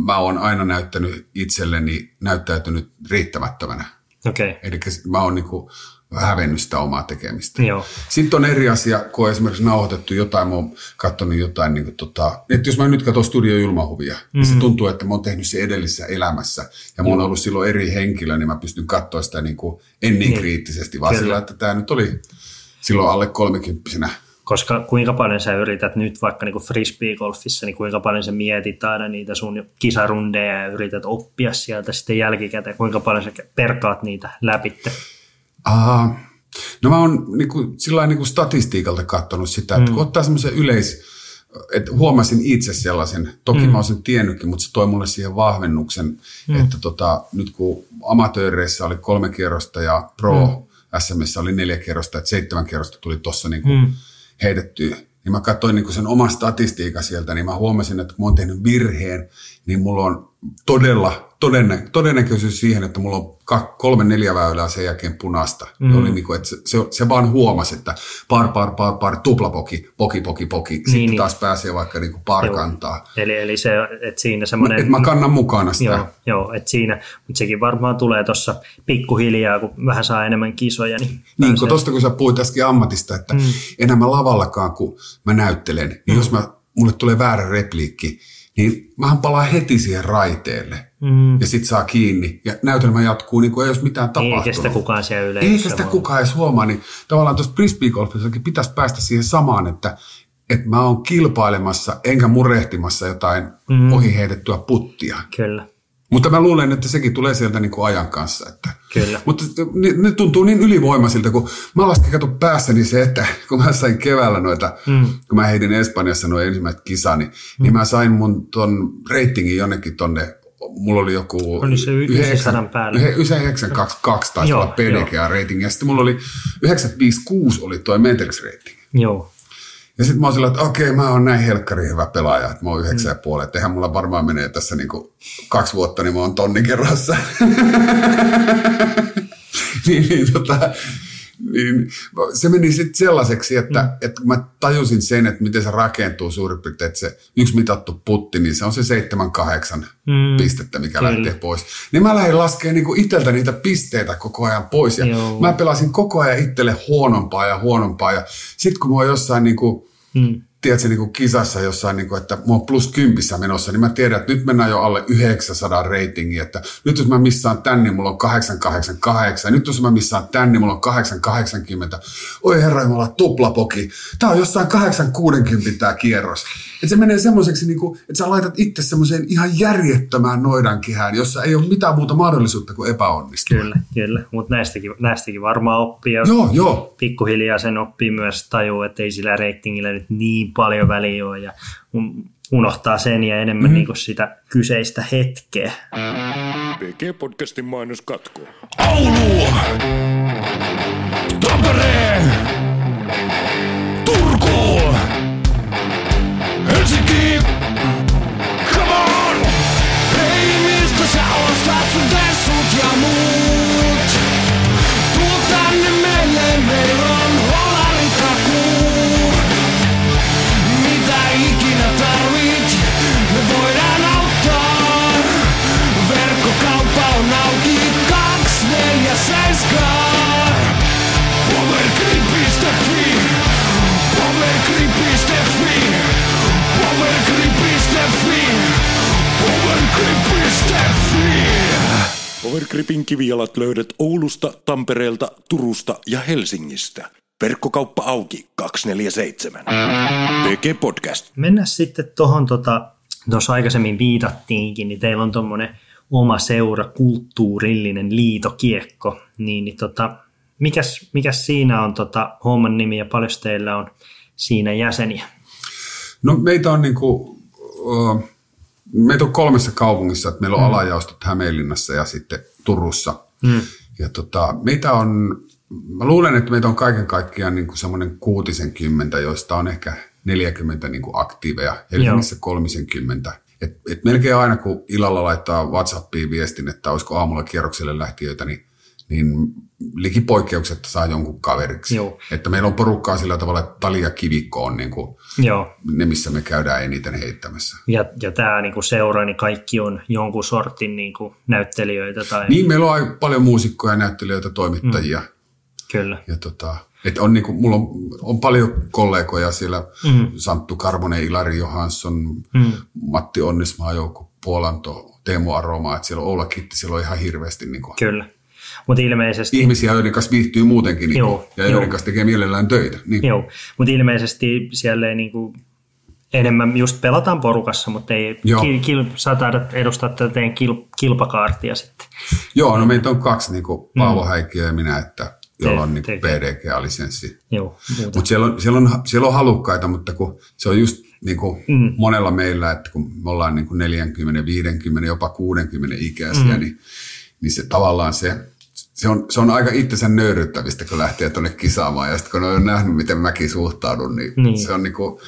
mä oon aina näyttänyt itselleni, näyttäytynyt riittämättömänä. Okay. Eli mä oon niin kuin hävennyt sitä omaa tekemistä. Joo. Sitten on eri asia, kun on esimerkiksi nauhoitettu jotain, mä oon katsonut jotain, niin kuin tota, että jos mä nyt katson Studio Julmahuvia, mm-hmm. niin se tuntuu, että mä oon tehnyt se edellisessä elämässä, ja mä oon ollut silloin eri henkilö, niin mä pystyn katsoa sitä niin kuin en niin kriittisesti, vaan sillä, että tämä nyt oli silloin alle kolmekymppisenä. Koska kuinka paljon sä yrität nyt vaikka niin kuin frisbeegolfissa, niin kuinka paljon sä mietit aina niitä sun kisarundeja ja yrität oppia sieltä sitten jälkikäteen, kuinka paljon sä perkaat niitä läpitte? Aha. No mä oon niinku, sillain niinku statistiikalta katsonut sitä, että mm. kun ottaa semmoisen yleis, että huomasin itse sellaisen, toki mm. mä oon sen tiennytkin, mutta se toi mulle siihen vahvennuksen, mm. että tota, nyt kun amatööreissä oli kolme kierrosta ja pro mm. S M:ssä oli neljä kierrosta, että seitsemän kierrosta tuli tuossa niinku mm. heitettyä, niin mä katsoin niinku sen oman statistiikan sieltä, niin mä huomasin, että kun mä oon tehnyt virheen, niin mulla on todella... Todennä, todennäköisyys siihen, että mulla on kolme neljä väylää sen jälkeen punaista. Mm. Oli niin kuin, että se, se, se vaan huomasi, että par, par, par, par, tuplapoki, poki, poki, poki. Niin, sitten niin. taas pääsee vaikka niin kuin par kantaa. Eli, eli se, että siinä semmoinen... Että mä kannan mukana sitä. Joo, joo että siinä, mutta sekin varmaan tulee tuossa pikkuhiljaa, kun vähän saa enemmän kisoja. Niin, niin kun tuosta kun sä puhuit äsken ammatista, että mm. enää mä lavallakaan, kun mä näyttelen, niin mm. jos mä, mulle tulee väärä repliikki, niin mähän palaa heti siihen raiteelle. Mm. Ja sit saa kiinni. Ja näytelmä jatkuu, niin kuin ei olisi mitään tapahtunut. Eikä sitä kukaan siellä yleisössä. Eikä sitä voi. Kukaan edes huomaa. Niin tavallaan tuossa frisbeegolfissakin pitäisi päästä siihen samaan, että, että mä oon kilpailemassa, enkä murehtimassa jotain mm. ohiheitettyä puttia. Kyllä. Mutta mä luulen, että sekin tulee sieltä niin kuin ajan kanssa. Että. Kyllä. Mutta ne, ne tuntuu niin ylivoimaisilta, kun mä laskin kato päässäni se, että kun mä sain keväällä noita, mm. kun mä heitin Espanjassa noin ensimmäiset kisani, mm. niin mä sain mun ton reitingin jonnekin tonne. Mulla oli joku oli se yhdeksän kaksi kaksi taisi olla P D G A-rating ja sitten mulla oli yhdeksän viisi kuusi oli toi Mentex-rating. Joo. Ja sitten mä oon sillä, että okei, mä oon näin helkkari hyvä pelaaja, että mä oon yhdeksän ja puoli, että eihän mulla varmaan menee tässä niinku kaksi vuotta, niin mä oon tonnin kerrassa. niin, niin, tota, niin, se meni sitten sellaiseksi, että mm. et mä tajusin sen, että miten se rakentuu suurin piirtein, että se yksi mitattu putti, niin se on se seitsemän kahdeksan mm. pistettä, mikä Kyllä. lähtee pois. Niin mä lähdin laskemaan niinku itseltä niitä pisteitä koko ajan pois. Ja mä pelasin koko ajan itselle huonompaa ja huonompaa. Ja sit kun mä oon jossain niinku, mm. tiedätkö, niinku kisassa jossain, niinku, että mä oon plus kympissä menossa, niin mä tiedän, että nyt mennään jo alle yhdeksänsataa ratingiin, että nyt jos mä missaan tän, niin mulla on kahdeksan kahdeksan kahdeksan, nyt jos mä missaan tän, niin mulla on kahdeksan kahdeksankymmentä, oi herra jumala, tuplapoki, tää on jossain kahdeksan kuusikymmentä tää kierros. Että se menee semmoiseksi, niinku, että sä laitat itse semmoiseen ihan järjettömään noidankehään, jossa ei ole mitään muuta mahdollisuutta kuin epäonnistua. Kyllä, kyllä, mutta näistäkin, näistäkin varmaan oppii, ja joo, joo. pikkuhiljaa sen oppii myös tajuu, että ei sillä ratingillä nyt niin paljon väliä on ja unohtaa sen ja enemmän mm-hmm. niin kuin sitä kyseistä hetkeä. P G-podcastin mainos katkoo. Oulu! Tampere! Turku! Helsinki! Come on! Hei, mistä sä osaat sun tessut ja muut? Tuu tänne meille, meillä on holaritakuu. Powergrip piste fi Powergrip piste fi Powergrip piste fi Powergrip piste fi Powergripin kivijalat löydät Oulusta, Tampereelta, Turusta ja Helsingistä. Verkkokauppa auki kaksikymmentäneljä seitsemän. P G Podcast. Mennään sitten tuohon, tuossa tota, aikaisemmin viitattiinkin, niin teillä on tuommoinen oma seura, kulttuurillinen liitokiekko. Niin, niin, tota, mikäs, mikäs siinä on tota, homman nimi ja paljon teillä on siinä jäseniä? No meitä on, niinku, uh, meitä on kolmessa kaupungissa. Että meillä on mm. alajaostot Hämeenlinnassa ja sitten Turussa. Mm. Ja tota, meitä on... Mä luulen, että meitä on kaiken kaikkiaan niin kuin semmoinen kuutisenkymmentä, joista on ehkä neljäkymmentä niin kuin aktiiveja, Helsingissä kolmisenkymmentä. Et, et melkein aina, kun illalla laittaa WhatsAppiin viestin, että olisiko aamulla kierrokselle lähtiöitä, niin, niin likipoikkeuksetta saa jonkun kaveriksi. Joo. Että meillä on porukkaa sillä tavalla, että Tali ja Kivikko on niin kuin ne, missä me käydään eniten heittämässä. Ja, ja tämä niin kuin seura, niin kaikki on jonkun sortin niin kuin näyttelijöitä. Tai... Niin, meillä on paljon muusikkoja, näyttelijöitä, toimittajia. Mm. Kyllä. Ja tota, et on niinku, mulla on, on paljon kollegoja siellä, mm. Santtu Karvonen, Ilari Johansson, mm. Matti Onnismaa, Jouko Puolanto, Teemu Aroma, että siellä on Oula Kitti, siellä on ihan hirveästi niinku. Kyllä. Mut ilmeisesti ihmisiä, joiden kanssa viihtyy muutenkin niinku, joo, ja joiden kanssa tekee mielellään töitä. Niin. Joo, mutta ilmeisesti siellä ei niinku enemmän just pelataan porukassa, mutta ei kil, kil, saa taida edustaa tätä kil, kilpakaartia sitten. Joo, no meitä on kaksi, niinku Paavo mm. Häikiö ja minä, että jolla on niin P D G-lisenssi. Mutta siellä, siellä, siellä on halukkaita, mutta kun se on just niin kuin mm. monella meillä, että kun me ollaan niin kuin neljäkymmentä, viisikymmentä, jopa kuusikymmentä ikäisiä, mm. niin, niin se tavallaan se, se, on, se on aika itsensä nöyryttävistä, kun lähtee tuonne kisaamaan. Ja sitten kun on nähnyt, miten mäkin suhtaudun, niin, niin se on niin kuin,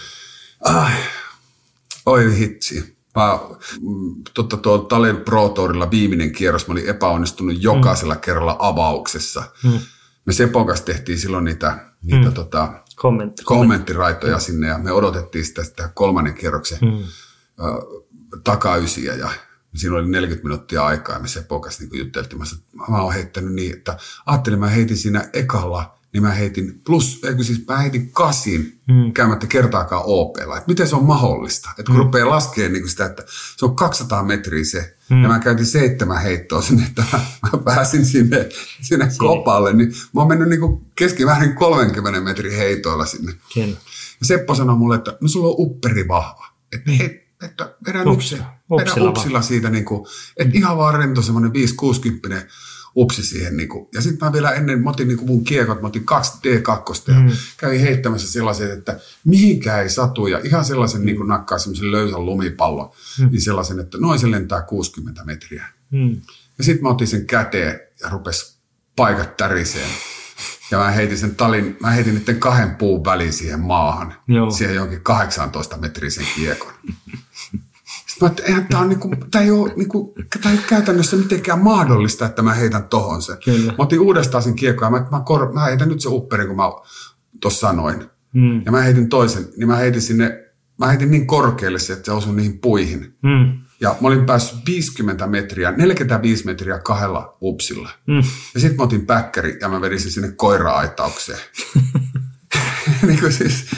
ai, oi hitsi. Mä, totta tuo Talen Pro Tourilla viimeinen kierros, mä olin epäonnistunut jokaisella mm. kerralla avauksessa. Mm. Me Sepon kanssa tehtiin silloin niitä, niitä mm. tota, Kommentti. kommenttiraitoja mm. sinne, ja me odotettiin sitä, sitä kolmannen kierroksen mm. uh, takaysiä, ja siinä oli neljäkymmentä minuuttia aikaa, ja me Sepon kanssa niin jutteltiin, mä oon heittänyt niin, että ajattelin, mä heitin siinä ekalla, niin mä heitin plus, eikö siis mä heitin kasin mm. käymättä kertaakaan O P:lla, että miten se on mahdollista, että kun mm. rupeaa laskemaan niin sitä, että se on kaksisataa metriä se, mm. ja mä käytin seitsemän heittoa sinne, että mä, mä pääsin sinne, sinne kopalle, niin mä oon mennyt niin keskimäärin kolmekymmentä metriä heitoilla sinne. Kyllä. Ja Seppo sanoi mulle, että no sulla on upperi vahva, että hei, että vedän upsilla, upsilla, upsilla siitä, niin kuin, että ihan vaan rento semmoinen viisi kuusikymmentä upsi siihen. Niin kuin. Ja sitten mä vielä ennen, mä otin niin kuin mun kiekot, mä otin kaksi D kakkosta ja mm. kävin heittämässä sellaiset, että mihinkään ei satu. Ja ihan sellaisen, mm. niin kuin nakkaa semmoisen löysän lumipallon, mm. niin sellaisen, että noin se lentää kuusikymmentä metriä. Mm. Ja sitten mä otin sen käteen ja rupesi paikat täriseen. Ja mä heitin sen talin, mä heitin niiden kahden puun väliin siihen maahan. Joo. Siihen jonkin kahdeksantoista metrisen kiekon. Mutta eihän tämä niinku, ei ole niinku, käytännössä mitenkään mahdollista, että mä heitän tohon sen. Kyllä. Mä otin uudestaan sen kiekkoa ja mä, mä, kor, mä heitän nyt se upperin, kun mä tuossa sanoin. Mm. Ja mä heitin toisen, niin mä heitin sinne, mä heitin niin korkealle se, että se osui niihin puihin. Mm. Ja mä olin päässyt viisikymmentä metriä, neljäkymmentäviisi metriä kahdella upsilla. Mm. Ja sit mä otin päkkäri ja mä vedin sen sinne koira-aitaukseen. niin siis,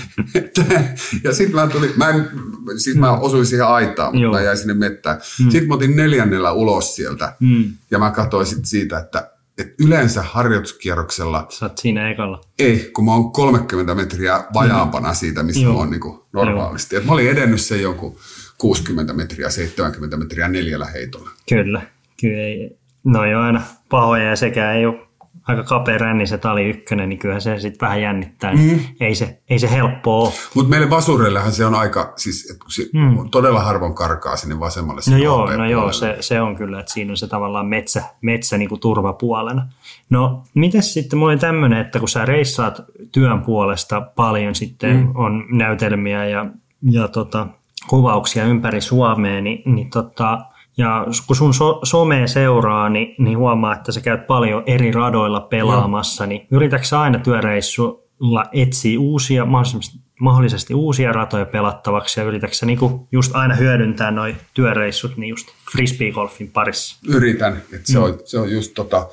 ja sitten mä, tuli, mä, en, siis mä osuin siihen aitaan, mutta mä jäin sinne mettään. Mm. Sitten mä otin neljännellä ulos sieltä mm. ja mä katsoin sit siitä, että et yleensä harjoituskierroksella... Sä oot siinä ekalla. Ei, kun mä oon kolmekymmentä metriä vajaampana siitä, missä joo. mä oon niin kuin normaalisti. Et mä olin edennyt sen jonkun kuusikymmentä metriä, seitsemänkymmentä metriä neljällä heitolla. Kyllä, kyllä ei. No ei ole aina pahoja ja sekään ei ole. Aika kapea ränni se Tali ykkönen, niin kyllähän se sitten vähän jännittää. Mm. Ei se, ei se helppoa ole. Mutta meille vasureillähän se on aika, siis et, se, mm. todella harvoin karkaa sinne vasemmalle. No joo, no joo se, se on kyllä, että siinä on se tavallaan metsä, metsä niinku turvapuolena. No, mites sitten, mulla oli tämmöinen, että kun sä reissaat työn puolesta paljon sitten, mm. on näytelmiä ja, ja tota, kuvauksia ympäri Suomea, niin, niin tota... Ja kun sun so- somea seuraa, niin, niin huomaa, että sä käyt paljon eri radoilla pelaamassa, niin yritätkö sä aina työreissulla etsiä uusia, mahdollisesti, mahdollisesti uusia ratoja pelattavaksi, ja yritätkö sä niinku just aina hyödyntää noi työreissut niin just frisbeegolfin parissa? Yritän, että se, mm. se on just tota,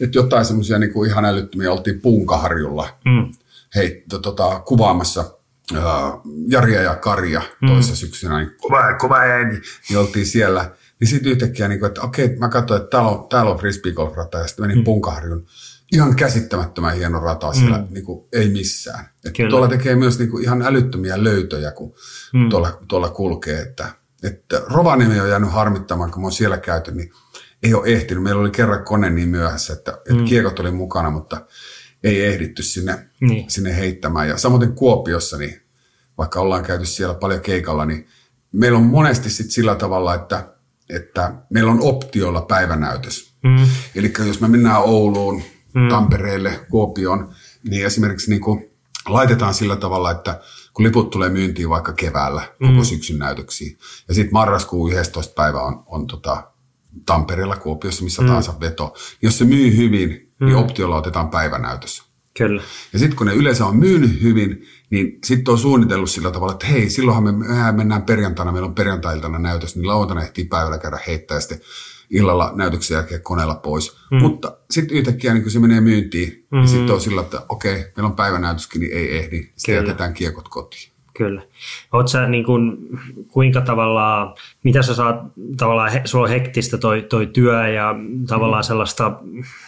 että jotain semmoisia niinku ihan älyttömiä oltiin Punkaharjulla mm. hei, to, tota, kuvaamassa. Jaria ja Karja toissa mm. syksynä, niin kovaa, kovaa ääni, niin oltiin siellä. Niin sitten yhtäkkiä, niin kuin, että okei, mä katsoin, että täällä on, täällä on frisbeegolf-rata, ja sitten menin mm. Punkaharjun ihan käsittämättömän hieno rata siellä, mm. niin kuin, ei missään. Että tuolla tekee myös niin kuin, ihan älyttömiä löytöjä, kun mm. tuolla, tuolla kulkee. Että, että Rovaniemi on jäänyt harmittamaan, kun mä oon siellä käyty, niin ei ole ehtinyt. Meillä oli kerran kone niin myöhässä, että, että mm. kiekot oli mukana, mutta ei ehditty sinne, niin. sinne heittämään. Ja samoin Kuopiossa, niin vaikka ollaan käyty siellä paljon keikalla, niin meillä on monesti sit sillä tavalla, että, että meillä on optioilla päivänäytös. Mm. Eli jos me mennään Ouluun, mm. Tampereelle, Kuopioon, niin esimerkiksi niin kuin laitetaan sillä tavalla, että kun liput tulee myyntiin vaikka keväällä koko mm. syksyn näytöksiin, ja sitten marraskuun yhdestoista päivä on, on tota Tampereella, Kuopiossa, missä mm. tahansa veto, niin jos se myy hyvin, mm. niin optiolla otetaan päivänäytös. Kyllä. Ja sitten kun ne yleensä on myynyt hyvin, niin sitten on suunnitellut sillä tavalla, että hei, silloinhan me mennään perjantaina, meillä on perjantai-iltana näytös, niin lauantaina ehtii päivällä käydä heittää sitten illalla näytöksen jälkeen koneella pois. Mm. Mutta sitten yhtäkkiä niin kun se menee myyntiin, mm-hmm. niin sitten on sillä, että okei, okay, meillä on päivänäytöskin, niin ei ehdi. Sitten jätetään kiekot kotiin. Kyllä. Oot sä niin kun, kuinka tavallaan, mitä sä saat, tavallaan he, sulla on hektistä toi, toi työ ja tavallaan mm. sellaista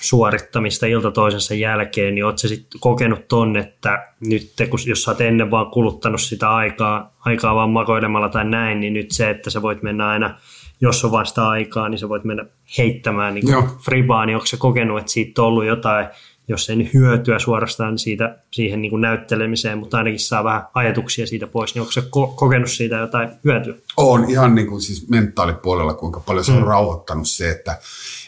suorittamista ilta toisensa jälkeen, niin oot sä sitten kokenut ton, että nyt kun, jos sä oot ennen vaan kuluttanut sitä aikaa, aikaa vaan makoilemalla tai näin, niin nyt se, että sä voit mennä aina, jos on vaan sitä aikaa, niin sä voit mennä heittämään niin fribaa, niin onko sä kokenut, että siitä on ollut jotain, jos ei hyötyä suorastaan siitä, siihen niin kuin näyttelemiseen, mutta ainakin saa vähän ajatuksia siitä pois, niin onko sä ko- kokenut siitä jotain hyötyä? On ihan niin kuin siis mentaalipuolella, kuinka paljon se on mm. rauhoittanut se, että,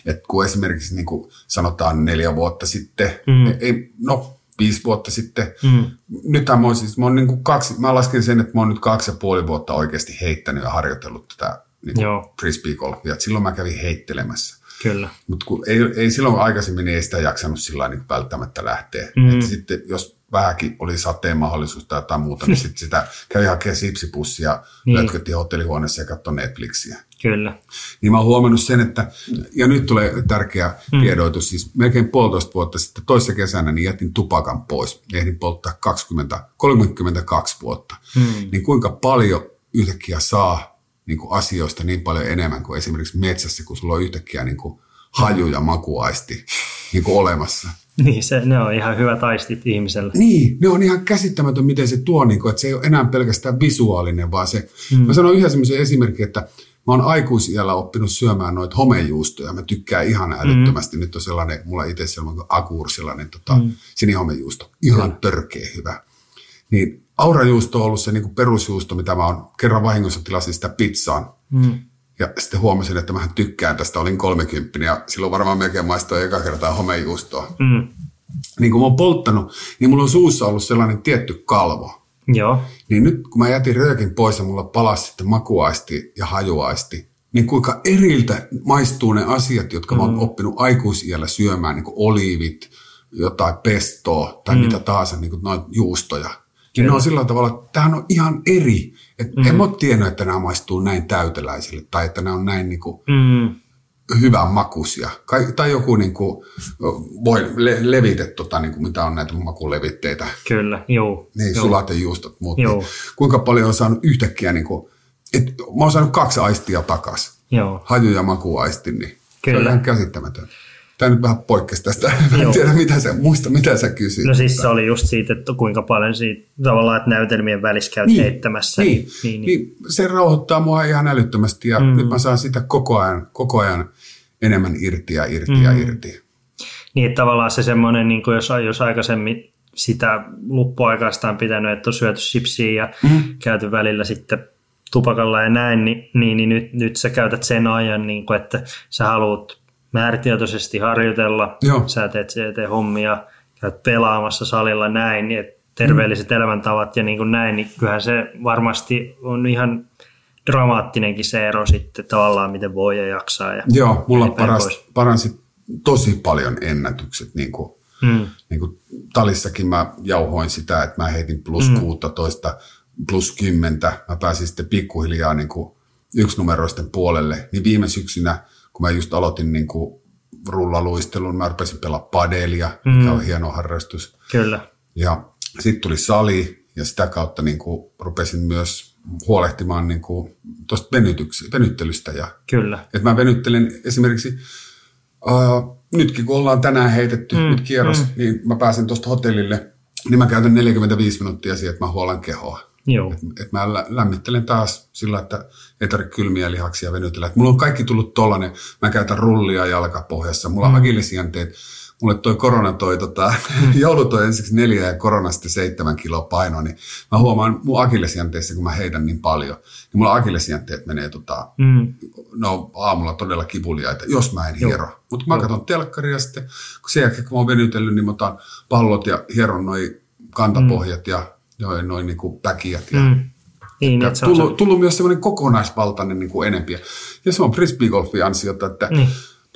että kun esimerkiksi niin kuin sanotaan neljä vuotta sitten, mm. ei, no viisi vuotta sitten, mm. nythän mä, siis, mä, niin kuin kaksi, mä lasken sen, että mä oon nyt kaksi ja puoli vuotta oikeasti heittänyt ja harjoitellut tätä niin frisbee-golfia, että silloin mä kävin heittelemässä. Kyllä. Mutta ei, ei silloin aikaisemmin ei sitä jaksanut sillä niin välttämättä lähteä. Mm. Että sitten jos vähänkin oli sateen mahdollisuus tai jotain muuta, niin sitten sitä kävi hakemaan sipsipussia, niin. lötköttiin hotellihuoneessa ja katsoi Netflixiä. Kyllä. Niin mä oon huomannut sen, että, ja nyt tulee tärkeä mm. tiedoitus, siis melkein puolitoista vuotta sitten toissa kesänä niin jätin tupakan pois. Ehdin polttaa kaksikymmentä, kolmekymmentäkaksi vuotta. Mm. Niin kuinka paljon yhtäkkiä saa niin kuin asioista niin paljon enemmän kuin esimerkiksi metsässä, kun sulla on yhtäkkiä niin kuin haju- ja makuaisti niin kuin olemassa. Niin, se, ne on ihan hyvät aistit ihmisellä. Niin, ne on ihan käsittämätön, miten se tuo, niin kuin, että se ei ole enää pelkästään visuaalinen, vaan se, mm. mä sanon yhden semmoisen esimerkin, että mä oon aikuisiällä oppinut syömään noita homejuustoja, mä tykkään ihan älyttömästi, mm. nyt on sellainen, mulla itse sellainen Agur, sellainen tota, mm. sinihomejuusto, ihan mm. törkeä hyvä, niin aurajuusto on ollut se niin kuin perusjuusto, mitä mä oon kerran vahingossa tilasin sitä pizzaan. Mm. Ja sitten huomasin, että mähän tykkään tästä, olin kolmekymppinen ja silloin varmaan melkein maistoi eka kertaa homejuustoa. Mm. Niin kun mä oon polttanut, niin mulla on suussa ollut sellainen tietty kalvo. Joo. Niin nyt kun mä jätin röökin pois ja mulla palasi sitten makuaisti ja hajuaisti, niin kuinka eriltä maistuu ne asiat, jotka mm. mä oon oppinut aikuisiällä syömään, niin kuin oliivit, jotain pestoa tai mm. mitä tahansa, niin kuin noin juustoja. Niin on sillä tavalla, että tämähän on ihan eri. Et mm. en ole tiennyt, että nämä maistuu näin täyteläisille tai että nämä on näin niin kuin mm. hyvän makuisia. Tai joku niin kuin, voi le- levite, tota, niin kuin, mitä on näitä makulevitteitä. Kyllä, juu. Niin, sulatejuustot, mutta niin, kuinka paljon on saanut yhtäkkiä, niin kuin, et, mä oon saanut kaksi aistia takaisin. Haju- ja makuaistin, niin kyllä. Se on ihan käsittämätön. Tämä nyt vähän poikkesi tästä. Mä en tiedä, mitä sä, muista, mitä sä kysyit. No siis se oli just siitä, että kuinka paljon siitä tavallaan, että näytelmien välissä käyt niin, heittämässä. Niin, niin, niin. niin, se rauhoittaa mua ihan älyttömästi ja mm. nyt mä saan sitä koko ajan, koko ajan enemmän irti ja irti mm. ja irti. Niin, että tavallaan se semmoinen, niin jos, jos aikaisemmin sitä luppuaikaista on pitänyt, että on syöty sipsiä ja mm. käyty välillä sitten tupakalla ja näin, niin, niin, niin nyt, nyt sä käytät sen ajan, niin kuin, että sä haluat määrätietoisesti harjoitella, joo. sä teet C T-hommia, käyt pelaamassa salilla näin, niin terveelliset mm. elämäntavat ja niin kuin näin, niin kyllähän se varmasti on ihan dramaattinenkin se ero sitten tavallaan, miten voi ja jaksaa. Ja joo, mulla paras, paransi tosi paljon ennätykset, niin kuin, mm. niin kuin talissakin mä jauhoin sitä, että mä heitin plus mm. kuusitoista, plus kymmentä, mä pääsin sitten pikkuhiljaa niin kuin yksinumeroisten puolelle, niin viime syksynä kun mä just aloitin niin kuin rullaluistelun, mä rupesin pelaa padelia, mm. mikä on hieno harrastus. Kyllä. Ja sitten tuli sali ja sitä kautta niin kuin rupesin myös huolehtimaan niin kuin tuosta venyttelystä. Ja, kyllä. Että mä venyttelen esimerkiksi Uh, nytkin kun ollaan tänään heitetty, mm, nyt kierros, mm. niin mä pääsen tuosta hotellille, niin mä käytän neljäkymmentäviisi minuuttia siihen, että mä huolan kehoa. Että et mä lämmittelen taas sillä, että ei tarvitse kylmiä lihaksia venytellä. Et mulla on kaikki tullut tollainen, mä käytän rullia jalkapohjassa, mulla on mm. akillesjänteet. Mulle toi korona toi, tota, mm. joulu toi ensiksi neljä ja korona sitten seitsemän kiloa painoa, niin mä huomaan mun akillesjänteissä, kun mä heitän niin paljon, niin mulla akillesjänteet menee, tota, mm. no aamulla todella kivuliaita, jos mä en hiero. Mutta mä katson telkkaria sitten, kun sen jälkeen kun mä oon venytellyt, niin mä otan pallot ja hieron noi kantapohjat mm. ja noi niinku päkiät. Ja, mm. niin, ja tullut, se on... tullut myös semmoinen kokonaisvaltainen niinku enempiä. Ja se on frisbeegolfin ansiota, että... Mm.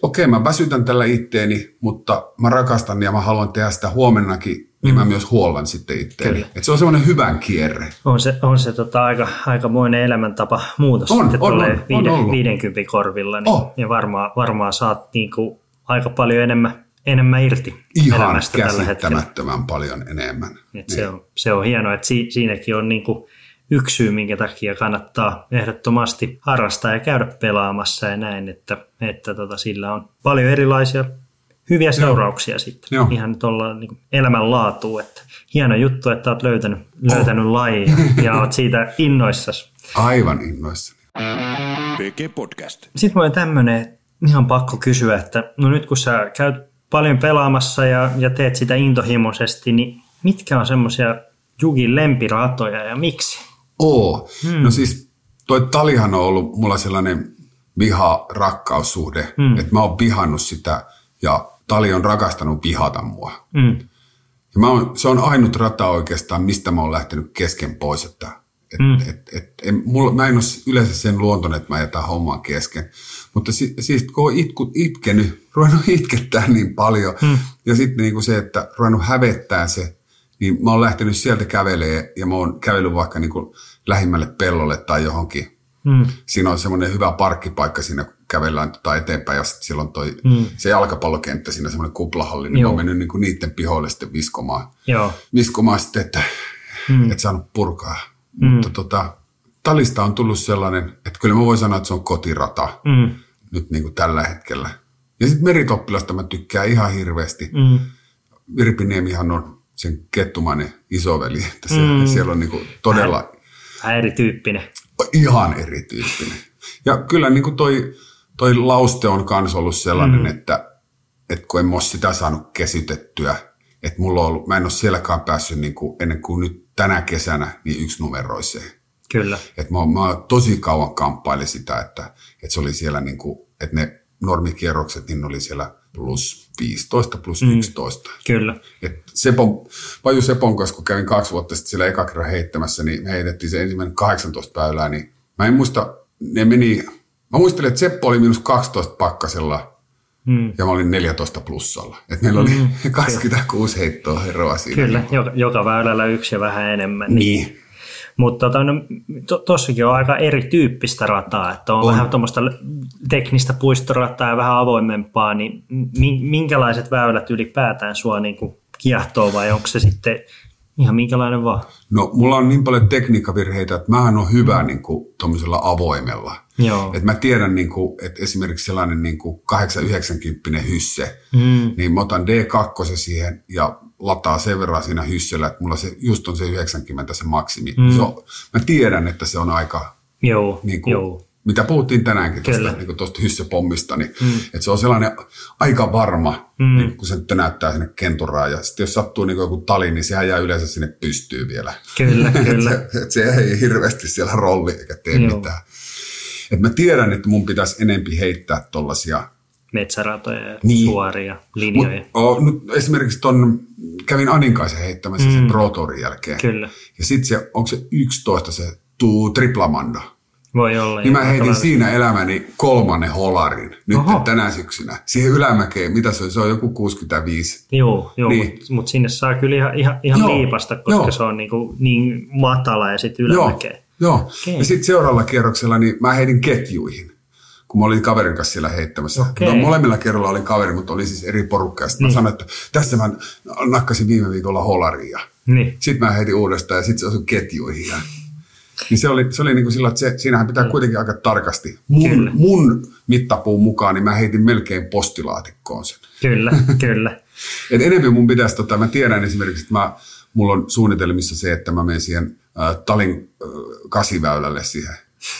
Okei, mä väsytän tällä itteeni, mutta mä rakastan ja mä haluan tehdä sitä huomennakin, niin mä myös huollan sitten itteeni. Että se on semmoinen hyvän kierre. On se, on se tota aika, aikamoinen elämäntapa muutos, on, sitten on, tulee on, viide, on viidenkympin korvilla, niin oh. ja varmaan varmaa saat niinku aika paljon enemmän, enemmän irti ihan elämästä tällä hetkellä. Ihan käsittämättömän paljon enemmän. Niin. Se, on, se on hienoa, että si, siinäkin on niinku yksi syy, minkä takia kannattaa ehdottomasti harrastaa ja käydä pelaamassa ja näin, että, että tota, sillä on paljon erilaisia hyviä seurauksia. Joo. Sitten. Joo. Ihan tuolla niin elämänlaatuun. Että hieno juttu, että olet löytänyt, oh. löytänyt lajia ja olet siitä innoissasi. Aivan innoissani. P G Podcast. Sitten on tämmöinen, ihan pakko kysyä, että no nyt kun sä käyt paljon pelaamassa ja, ja teet sitä intohimoisesti, niin mitkä on semmoisia jugin lempiratoja ja miksi? Oo. Hmm. No siis toi Talihan on ollut mulla sellainen viha-rakkaussuhde, hmm. että mä oon vihannut sitä ja Tali on rakastanut vihata mua. Hmm. Ja mä oon, se on ainut rata oikeastaan, mistä mä oon lähtenyt kesken pois. Että, et, hmm. et, et, en, mulla, mä en ole yleensä sen luontoinen, että mä jätän homman kesken. Mutta si, siis kun oon itku, itkenyt, ruvennut itkettää niin paljon hmm. ja sitten niinku se, että ruvennut hävettää se, niin mä oon lähtenyt sieltä kävelemään ja mä oon kävellyt vaikka niin kuin lähimmälle pellolle tai johonkin. Mm. Siinä on semmoinen hyvä parkkipaikka, siinä kävellään tota eteenpäin ja sitten siellä on toi, mm. se jalkapallokenttä, siinä semmoinen kuplahalli, niin Joo. mä oon mennyt niin kuin niiden pihoille sitten viskomaan. Joo. Viskomaan sitten, että mm. et saanut purkaa. Mm. Mutta tota, Talista on tullut sellainen, että kyllä mä voin sanoa, että se on kotirata mm. nyt niin kuin tällä hetkellä. Ja sitten Meritoppilasta mä tykkään ihan hirveästi. Mm. Virpiniemihan on sen kettumainen isoveli, että se, mm. siellä on niinku todella... Vähän, vähän erityyppinen. Ihan erityyppinen. Ja kyllä niinku toi, toi lauste on kans ollut sellainen, mm. että et kun en mä ole sitä saanut kesytettyä, että mulla on ollut, mä en ole sielläkään päässyt niinku ennen kuin nyt tänä kesänä niin yksinumeroiseen. Kyllä. Että mä, mä tosi kauan kamppailin sitä, että, että se oli siellä niinku, että ne normikierrokset, niin oli siellä plus viisitoista, plus mm. yksitoista. Kyllä. Et Seppo, Paju Sepon kanssa, kun kävin kaksi vuotta sitten siellä eka kerran heittämässä, niin me heitettiin se ensimmäinen kahdeksantoista päivää, niin mä en muista, ne meni, mä muistelin, että Seppo oli minus kaksitoista pakkasella, mm. ja mä olin neljätoista plussalla. Että meillä oli mm. kaksikymmentäkuusi Kyllä. heittoa eroa siinä. Kyllä, joka, joka väylällä yksi ja vähän enemmän. Niin. niin. Mutta tuossakin on aika erityyppistä rataa, että on, on. vähän tuommoista teknistä puistorataa ja vähän avoimempaa, niin minkälaiset väylät ylipäätään sua niin kuin kiehtoo vai onko se sitten ihan minkälainen vaan? No mulla on niin paljon tekniikkavirheitä, että mähän on hyvä niin kuin tuommoisella avoimella. Joo. Et mä tiedän, niin kuin, että esimerkiksi sellainen niin kuin kahdeksan yhdeksänkymmentä hysse, mm. niin mä otan D kaksi siihen ja lataa sen verran siinä hyssellä, että mulla se, just on se yhdeksänkymmentä se maksimi. Mm. Se on, mä tiedän, että se on aika, joo, niin kuin, joo. mitä puhuttiin tänäänkin tuosta niin kuin hyssepommista, niin, mm. että se on sellainen aika varma, mm. niin, kun se nyt näyttää sinne kenturaan. Ja sitten jos sattuu niin kuin joku tali, niin sehän jää yleensä sinne pystyyn vielä. Kyllä, kyllä. Että et se ei hirveästi siellä rolli eikä tee joo. mitään. Et mä tiedän, että mun pitäisi enempi heittää tuollaisia metsäratoja ja niin. suoria linjoja. Mut, oh, nyt esimerkiksi ton, kävin Aninkaisen heittämässä mm. sen Pro-tourin jälkeen. Kyllä. Ja sitten se, onko se yksitoista se tuu triplamanda? Voi olla. Niin mä heitin tavalla. Siinä elämäni kolmannen holarin nyt tänä syksynä. Siihen ylämäkeen, mitä se on, se on joku kuusikymmentäviisi. Joo, joo niin. mutta mut sinne saa kyllä ihan, ihan, ihan liipasta, koska joo. se on niinku niin matala ja sitten ylämäkeen. Joo, okay. ja sitten seuraavalla kierroksella niin mä heitin ketjuihin, kun mä olin kaverin kanssa siellä heittämässä. Okay. No, molemmilla kerralla oli kaveri, mutta oli siis eri porukkaa. Sitten niin. mä sanoin, että tässä mä nakkasin viime viikolla holaria. Niin. Sitten mä heitin uudestaan ja sitten se osui ketjuihin. Ja Niin se oli, se oli niin kuin sillä, että se, siinähän pitää kuitenkin aika tarkasti. Mun, mun mittapuun mukaan niin mä heitin melkein postilaatikkoon sen. Kyllä, kyllä. Et enemmän mun pitäisi, tota, mä tiedän esimerkiksi, että mä, mulla on suunnitelmissa se, että mä menen siihen äh, Talin äh, kasiväylälle siihen.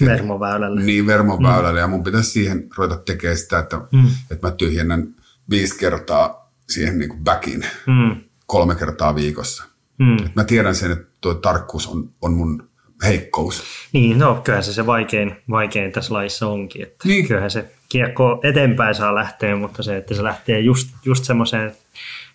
Vermoväylälle. Niin, Vermoväylälle. Mm. Ja mun pitäisi siihen ruveta tekemään sitä, että, mm. että mä tyhjennän viisi kertaa siihen niin kuin backin mm. kolme kertaa viikossa. Mm. Et mä tiedän sen, että tuo tarkkuus on, on mun heikkous. Niin, no kyllähän se se vaikein, vaikein tässä laissa onkin. Että niin. Kyllähän se kiekko eteenpäin saa lähteä, mutta se, että se lähtee just, just semmoiseen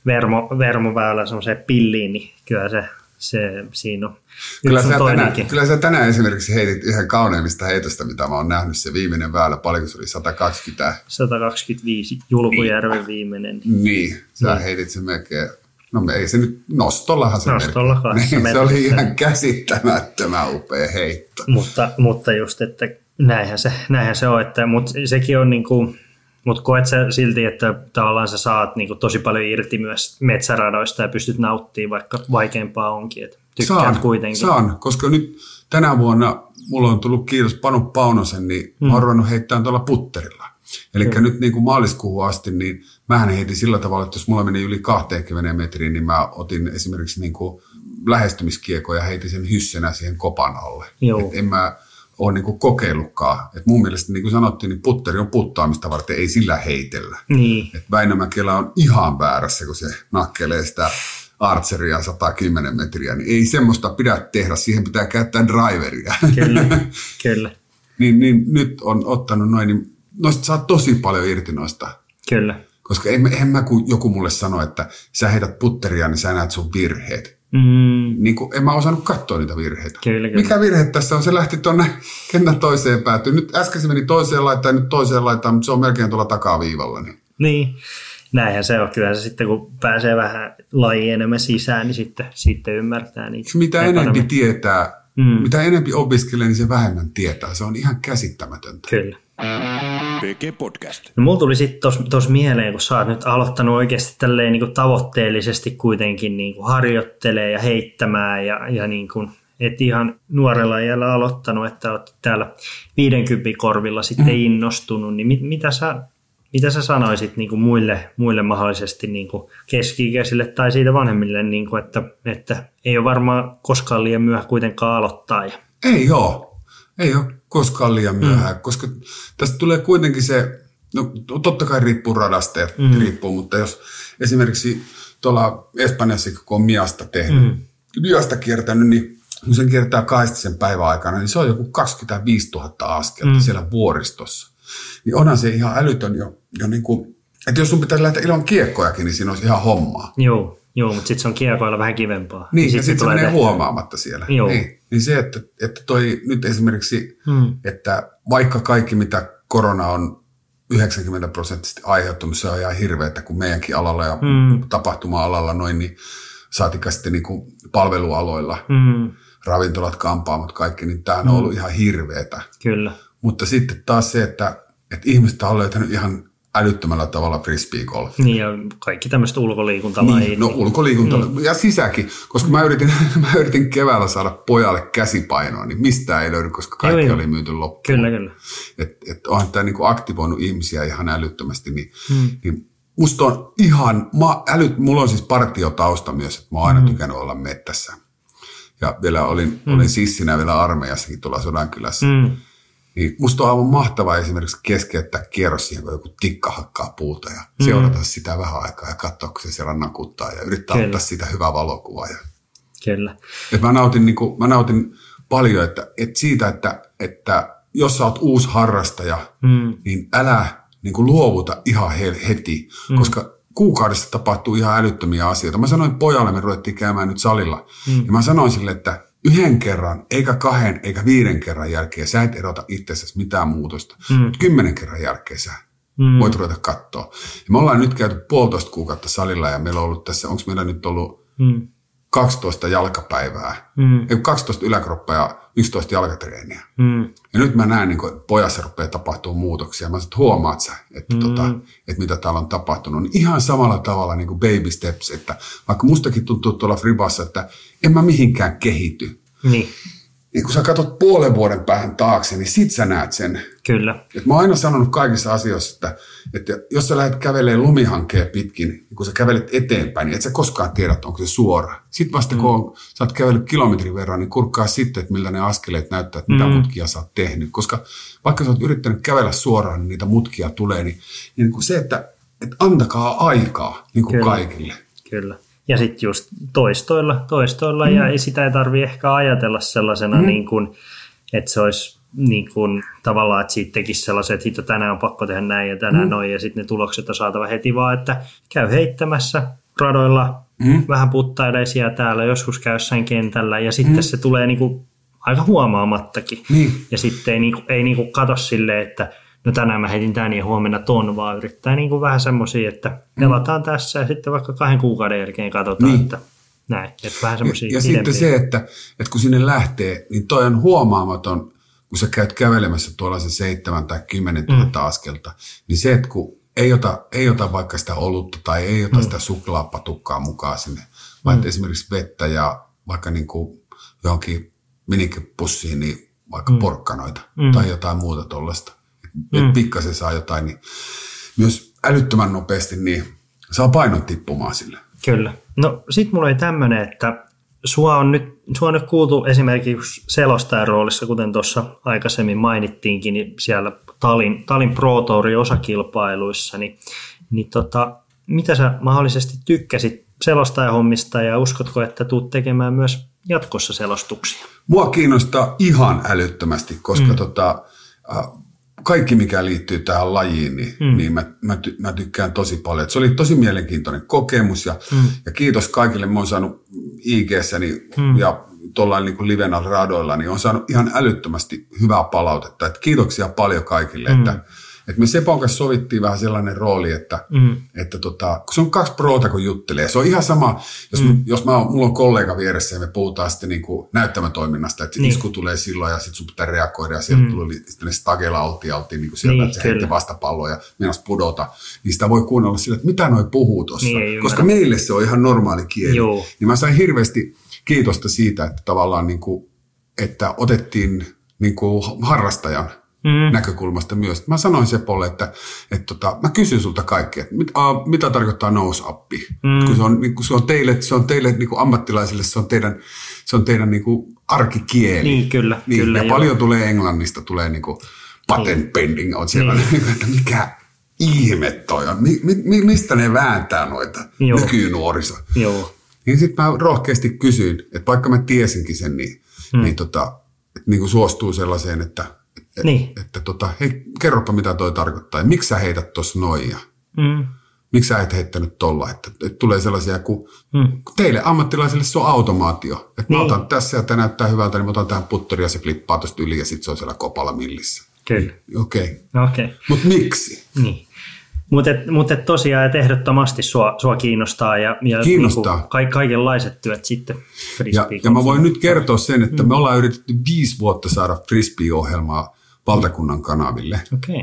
vermo, vermoväylään, semmoiseen pilliin, niin kyllä se, se siinä on. Kyllä sä, tänään, kyllä sä tänään esimerkiksi heitit yhden kauneimmista heitosta, mitä mä oon nähnyt, se viimeinen väylä. Paljonko se oli? sata kaksikymmentä sata kaksikymmentäviisi Julkujärven niin. Viimeinen. Niin, sä niin. heitit sen melkein. No ei se nyt, nostollahan se Nostolla niin, se oli ihan käsittämättömän upea heitto. Mutta, mutta just, että näinhän se, näinhän se on, että, mutta sekin on niin kuin, mutta koet sä silti, että tavallaan sä saat niin kuin tosi paljon irti myös metsäradoista ja pystyt nauttimaan, vaikka vaikeampaa onkin, että tykkään saan, kuitenkin. Saan, koska nyt tänä vuonna mulla on tullut kiitos Panu Paunosen, niin hmm. mä oon ruvennut heittämään tuolla putterilla. Eli nyt niin kuin maaliskuuhun asti, niin mähän heitin sillä tavalla, että jos mulla meni yli kaksikymmentä metriä, niin mä otin esimerkiksi niin kuin lähestymiskiekoja ja heitin sen hyssenä siihen kopan alle. Että en mä ole niin kuin kokeillutkaan. Et mun mielestä, niin kuin sanottiin, niin putteri on puttaamista varten, ei sillä heitellä. Niin. Et Väinämäkelä on ihan väärässä, kun se nakkelee sitä archeria sata kymmenen metriä, niin ei semmoista pidä tehdä, siihen pitää käyttää driveria. Kyllä, kyllä. niin, niin nyt on ottanut noin, niin noista saa tosi paljon irti noista. Kyllä. Koska en, en mä, kun joku mulle sanoi, että sä heität putteria, niin sä näet sun virheet. Mm. Niin kun en mä osannut katsoa niitä virheitä. Kyllä, kyllä. Mikä virhe tässä on? Se lähti tuonne kentän toiseen päätyyn. Nyt äsken se meni toiseen laitaan, nyt toiseen laitaan, mutta se on melkein tuolla takaviivalla. Niin. Niin. Näinhän se on. Kyllä se sitten, kun pääsee vähän lajiin enemmän sisään, niin sitten, sitten ymmärtää niitä. Mitä enempi tietää, mm. mitä enempi opiskelee, niin se vähemmän tietää. Se on ihan käsittämätöntä. Kyllä. P G-podcast. No, mulla tuli sitten tuossa mieleen, kun sä oot nyt aloittanut oikeasti tälleen niin kuin tavoitteellisesti kuitenkin niin kuin harjoittelee ja heittämään ja, ja niin kuin, et ihan nuorella iällä aloittanut, että oot täällä viidenkympin korvilla sitten mm. innostunut, niin mit, mitä, sä, mitä sä sanoisit niin kuin muille, muille mahdollisesti niin kuin keski-ikäisille tai siitä vanhemmille, niin kuin, että, että ei ole varmaan koskaan liian myöhä kuitenkaan aloittaa? Ja... Ei oo, ei oo. Koskaan liian myöhään, mm. koska tästä tulee kuitenkin se, no totta kai riippuu radasta ja mm. riippuu, mutta jos esimerkiksi tuolla Espanjassa, kun on Miasta tehnyt, mm. Miasta kiertänyt, niin kun sen kiertää kahdestisen päivän aikana, niin se on joku kaksikymmentäviisituhatta askelta mm. siellä vuoristossa. Niin onhan se ihan älytön jo, jo niin kuin, että jos sun pitäisi lähteä ilman kiekkojakin, niin siinä olisi ihan hommaa. Joo, joo, mutta sitten se on kiekoilla vähän kivempaa. Niin, ja sitten sit se menee tehtyä huomaamatta siellä. Joo. Niin. Niin se, että, että toi nyt esimerkiksi, hmm. että vaikka kaikki mitä korona on yhdeksänkymmentä prosenttisesti aiheuttanut, se on ihan hirveätä, kun meidänkin alalla ja hmm. tapahtuma-alalla noin, niin saatika sitten niin kuin palvelualoilla, hmm. ravintolat, kampaamot, kaikki, niin tämä on hmm. ollut ihan hirveätä. Kyllä. Mutta sitten taas se, että, että ihmiset on löytänyt ihan älyttömällä tavalla frisbeegolfia. Niin ja kaikki tämmöistä ulkoliikuntalajia. Niin, no ulkoliikuntalajia mm. ja sisäkin, koska mä yritin, mä yritin keväällä saada pojalle käsipainoa, niin mistään ei löydy, koska kaikki joo, oli myyty loppuun. Kyllä, kyllä. Että et onhan tämä niinku aktivoinut ihmisiä ihan älyttömästi, niin, mm. niin musta on ihan, mä älyt, mulla on siis partiotausta myös, että mä oon aina mm. tykännyt olla mettässä. Ja vielä olin, mm. olin sissinä vielä armeijassakin tuolla Sodankylässä. Mm. Niin musta on aivan mahtavaa esimerkiksi keskeyttää kierros siihen, kun joku tikka hakkaa puuta ja mm. seurata sitä vähän aikaa ja katsoa, kun se siellä nakuttaa ja yrittää Kyllä. ottaa sitä hyvää valokuvaa. Kyllä. Et mä, nautin, niin kun, mä nautin paljon että, et siitä, että, että jos sä oot uusi harrastaja, mm. niin älä niin kun luovuta ihan heti, mm. koska kuukaudessa tapahtuu ihan älyttömiä asioita. Mä sanoin pojalle, me ruvettiin käymään nyt salilla mm. ja mä sanoin sille, että yhden kerran, eikä kahden, eikä viiden kerran jälkeen sä et erota itsessäsi mitään muutosta. Mm. Mutta kymmenen kerran jälkeen sä mm. voit ruveta katsoa. Ja me ollaan nyt käyty puolitoista kuukautta salilla ja meillä on ollut tässä, onko meillä nyt ollut mm. kaksitoista jalkapäivää, mm. ei kaksitoista yläkroppaa ja yksitoista jalkatreeniä. Mm. Ja nyt mä näen, niin että pojassa rupeaa tapahtumaan muutoksia. Mä sanon, että huomaat sä, että, mm. tota, että mitä täällä on tapahtunut. Niin ihan samalla tavalla niin kuin baby steps, että vaikka mustakin tuntuu tuolla Fribassa, että en mä mihinkään kehity. Niin. niin kun sä katsot puolen vuoden päähän taakse, niin sit sä näet sen. Kyllä. Et mä oon aina sanonut kaikissa asioissa, että, että jos sä lähdet kävelemään lumihankeen pitkin, niin kun sä kävelet eteenpäin, niin et sä koskaan tiedä, onko se suora. Sit vasta mm. kun sä oot kävellyt kilometrin verran, niin kurkkaa sitten, että miltä ne askeleet näyttää, että mitä mm. mutkia sä oot tehnyt. Koska vaikka sä oot yrittänyt kävellä suoraan, niin niitä mutkia tulee. Niin, niin kun se, että, että antakaa aikaa niin kuin kaikille. Kyllä. Ja sitten just toistoilla, toistoilla mm. ja sitä ei tarvitse ehkä ajatella sellaisena, mm. niin kuin, että se olisi niin kuin, tavallaan, että siitä tekisi sellaiset, että hitto, tänään on pakko tehdä näin ja tänään mm. noin, ja sitten ne tulokset on saatava heti, vaan että käy heittämässä radoilla, mm. vähän puttaileisia täällä, joskus käy jossain kentällä, ja sitten mm. se tulee niin kuin, aika huomaamattakin. Mm. Ja sitten ei, niin kuin, ei niin kuin kato silleen, että no tänään mä heitin tän ja huomenna ton, vaan yrittää niin kuin vähän semmoisia, että pelataan mm. tässä ja sitten vaikka kahden kuukauden jälkeen katsotaan, niin. että näin. Että vähän semmoisia ja, ja sitten se, että, että kun sinne lähtee, niin toi on huomaamaton, kun sä käyt kävelemässä tuollaisen seitsemän tai kymmenen tuhatta mm. askelta, niin se, että kun ei ota, ei ota vaikka sitä olutta tai ei ota mm. sitä suklaapatukkaa mukaan sinne, vaan mm. esimerkiksi vettä ja vaikka niin kuin johonkin minikepussiin, niin vaikka mm. porkkanoita mm. tai jotain muuta tuollaista. Mm. pikkasen saa jotain, niin myös älyttömän nopeasti niin saa painon tippumaan sille. Kyllä. No sit mulla oli tämmönen, että sua on nyt, sua on nyt kuultu esimerkiksi selostajan roolissa, kuten tuossa aikaisemmin mainittiinkin, niin siellä Talin, Talin Pro Tourin osakilpailuissa, niin, niin tota, mitä sä mahdollisesti tykkäsit selostajahommista ja uskotko, että tuut tekemään myös jatkossa selostuksia? Mua kiinnostaa ihan älyttömästi, koska mm. tota... Äh, kaikki, mikä liittyy tähän lajiin, niin, mm. niin mä, mä, ty, mä tykkään tosi paljon. Et se oli tosi mielenkiintoinen kokemus ja, mm. ja kiitos kaikille. Mä oon saanut I G:ssäni mm. ja tuollain niin kuin livenä radoilla, niin oon saanut ihan älyttömästi hyvää palautetta. Et kiitoksia paljon kaikille. Mm. Että, et me Sepon kanssa sovittiin vähän sellainen rooli, että, mm. että tota, kun se on kaksi proota, kun juttelee. Se on ihan sama, jos, mm. jos mä, mulla on kollega vieressä ja me puhutaan sitten niin kuin näyttämötoiminnasta, että niin. isku tulee silloin ja sitten sun pitää reagoida ja sieltä mm. tulee sitten stagela-autiauti, niin kuin sieltä niin, se heitti vastapalloa ja mennäisi pudota. Niin sitä voi kuunnella sillä, että mitä noi puhuu tuossa, niin, koska meille se on ihan normaali kieli. Joo. Niin mä sain hirveästi kiitosta siitä, että tavallaan niin kuin, että otettiin niin kuin harrastajan Mm. näkökulmasta myös. Mä sanoin Sepolle, että, että, että mä kysyn sulta kaikkea, että mit, a, mitä tarkoittaa nose-appi? Mm. Kun se on, niin, kun se on teille, se on teille niin kuin ammattilaisille, se on teidän, se on teidän niin kuin arkikieli. Niin, kyllä. Niin, kyllä ja joo. Paljon tulee englannista, tulee niin kuin patent pending on siellä, niin. Että mikä ihme toi on? Mi, mi, mistä ne vääntää noita joo. nykynuoriso? Joo. Niin sitten mä rohkeasti kysyin, että vaikka mä tiesinkin sen, niin, mm. niin, tota, niin kuin suostuu sellaiseen, että Et, niin. Että tota, hei, kerropa mitä toi tarkoittaa. Miksi sä heität tuossa noin? Mm. Miksi sä et heittänyt tolla? Että, että tulee sellaisia, kun, mm. kun teille ammattilaisille se on automaatio. Että niin. mä otan tässä ja tämä näyttää hyvältä, niin mä otan tähän putterin ja se flippaa tuosta yli ja sitten se on siellä kopalla millissä. Kyllä. Okei. Okay. Okay. Mutta miksi? Niin. Mutta mut et tosiaan, että ehdottomasti sua, sua kiinnostaa ja, ja kiinnostaa. Niinku ka- kaikenlaiset työt sitten. Ja, ja mä voin nyt kertoa sen, että mm. me ollaan yritetty viisi vuotta saada frisbee-ohjelmaa valtakunnan kanaville. Okay.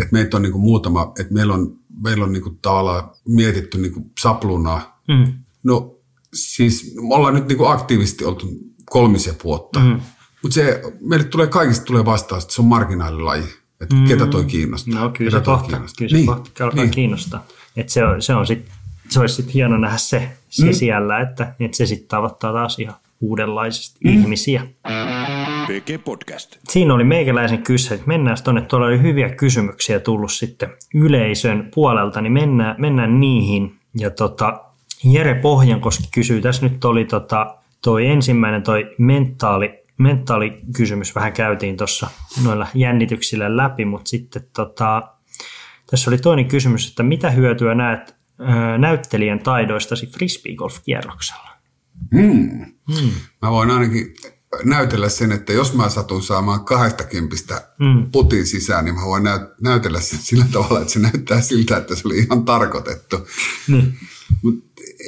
Et meitä on niinku muutama, että meillä on, meillä on niinku tavallaan mietitty niinku saplunaa. Mm. No siis me ollaan nyt niinku aktiivisesti oltu kolmisen vuotta, mm. mutta meille tulee kaikista tulee vastaus, että se on marginaalilaji. Että mm. ketä toi kiinnostaa. No kyllä ketä se kohta, kyllä se niin. kohta alkaa niin. kiinnostaa. Että se, se, se olisi sitten hieno nähdä se, se mm. siellä, että et se sitten tavoittaa taas ihan uudenlaisesti mm. ihmisiä. Podcast. Siinä oli meikäläisen kyse, että mennään tuonne, tuolla oli hyviä kysymyksiä tullut sitten yleisön puolelta, niin mennään, mennään niihin. Ja tota, Jere Pohjankoski kysyy, tässä nyt oli tota, toi ensimmäinen toi mentaali, mentaalikysymys, vähän käytiin tuossa noilla jännityksillä läpi, mutta sitten tota, tässä oli toinen kysymys, että mitä hyötyä näet ö, näyttelijän taidoistasi frisbeegolf-kierroksella? Hmm. Hmm. Mä voin ainakin näytellä sen, että jos mä satun saamaan kahdestakymppistä mm. putin sisään, niin mä voin näyt- näytellä sen sillä tavalla, että se näyttää siltä, että se oli ihan tarkoitettu. Mm. Mut